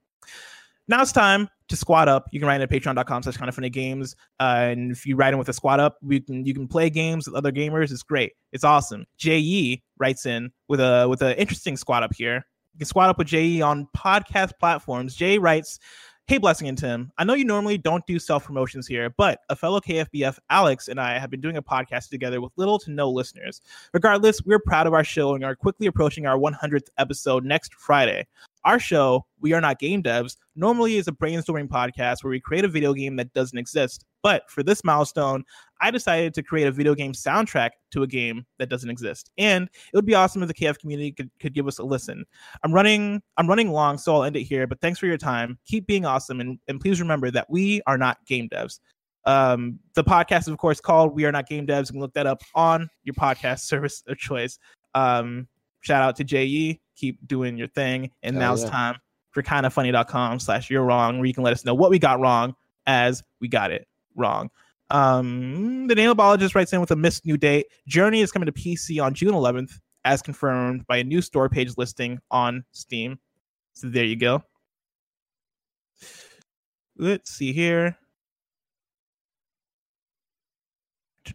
Now it's time to squad up. You can write in at patreon dot com slash kind of funny games. Uh, and if you write in with a squad up, we can you can play games with other gamers. It's great. It's awesome. J E writes in with a with an interesting squad up here. You can squad up with J E on podcast platforms. J E writes, "Hey, Blessing and Tim, I know you normally don't do self-promotions here, but a fellow K F B F, Alex, and I have been doing a podcast together with little to no listeners. Regardless, we're proud of our show and are quickly approaching our one hundredth episode next Friday. Our show, We Are Not Game Devs, normally is a brainstorming podcast where we create a video game that doesn't exist. But for this milestone, I decided to create a video game soundtrack to a game that doesn't exist. And it would be awesome if the K F community could, could give us a listen. I'm running I'm running long, so I'll end it here. But thanks for your time. Keep being awesome. And, and please remember that we are not game devs." Um, the podcast is, of course, called We Are Not Game Devs. You can look that up on your podcast service of choice. Um, shout out to J E. Keep doing your thing. And oh, now yeah. It's time for kinda funny dot com slash you're wrong, where you can let us know what we got wrong as we got it wrong. Um, the nail biologist writes in with a missed new date. Journey is coming to P C on June eleventh, as confirmed by a new store page listing on Steam. So there you go. Let's see here.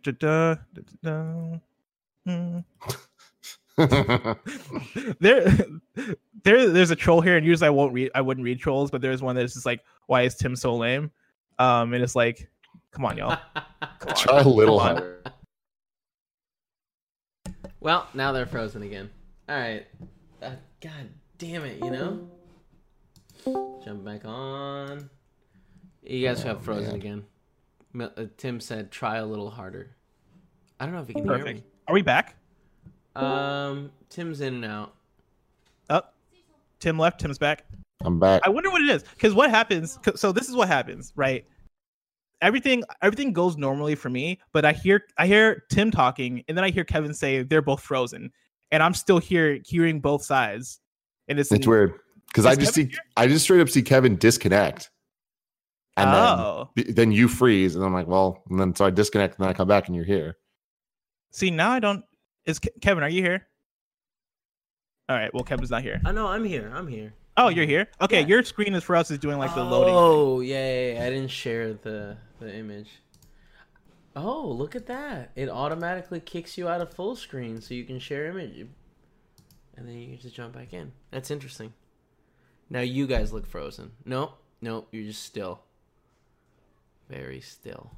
Da, da, da, da. Mm. there, there, there's a troll here, and usually I won't read. I wouldn't read trolls, but there's one that's just like, "Why is Tim so lame?" Um, and it's like, come on, y'all. Come on, try a little harder. Well, now they're frozen again. All right. Uh, God damn it, you know. Jump back on. You guys oh, have frozen man. again. Tim said, "Try a little harder." I don't know if you can Perfect. hear me. Are we back? Um, Tim's in and out. Up. Oh, Tim left. Tim's back. I'm back. I wonder what it is, because what happens? So this is what happens, right? Everything, everything goes normally for me, but I hear, I hear Tim talking, and then I hear Kevin say they're both frozen, and I'm still here hearing both sides, and it's it's weird because I just Kevin see, here? I just straight up see Kevin disconnect, and oh. then then you freeze, and I'm like, well, and then so I disconnect, and then I come back, and you're here. See, now I don't. Is Kevin, are you here? All right. Well, Kevin's not here. I know. I'm here. I'm here. Oh, you're here? Okay. Yeah. Your screen is for us is doing like the oh, loading. Oh, yeah, yeah, yeah. I didn't share the, the image. Oh, look at that. It automatically kicks you out of full screen so you can share image. And then you can just jump back in. That's interesting. Now you guys look frozen. Nope. Nope. You're just still. Very still.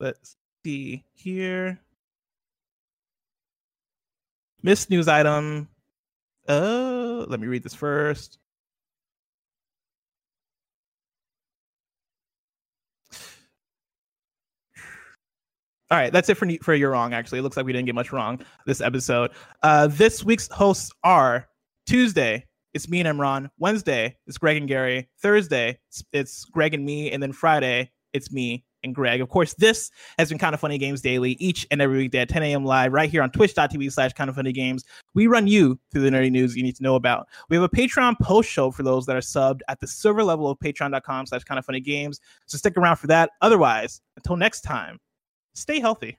Let's see here. Missed news item. Uh, let me read this first. All right, that's it for for You're Wrong, actually. It looks like we didn't get much wrong this episode. Uh, this week's hosts are Tuesday, it's me and Imran. Wednesday, it's Greg and Gary. Thursday, it's, it's Greg and me. And then Friday, it's me and Greg. Of course, this has been Kinda Funny Games Daily each and every weekday at ten a.m. live right here on twitch.tv slash Kinda Funny Games. We run you through the nerdy news you need to know about. We have a Patreon post show for those that are subbed at the server level of patreon.com slash Kinda Funny Games. So stick around for that. Otherwise, until next time, stay healthy.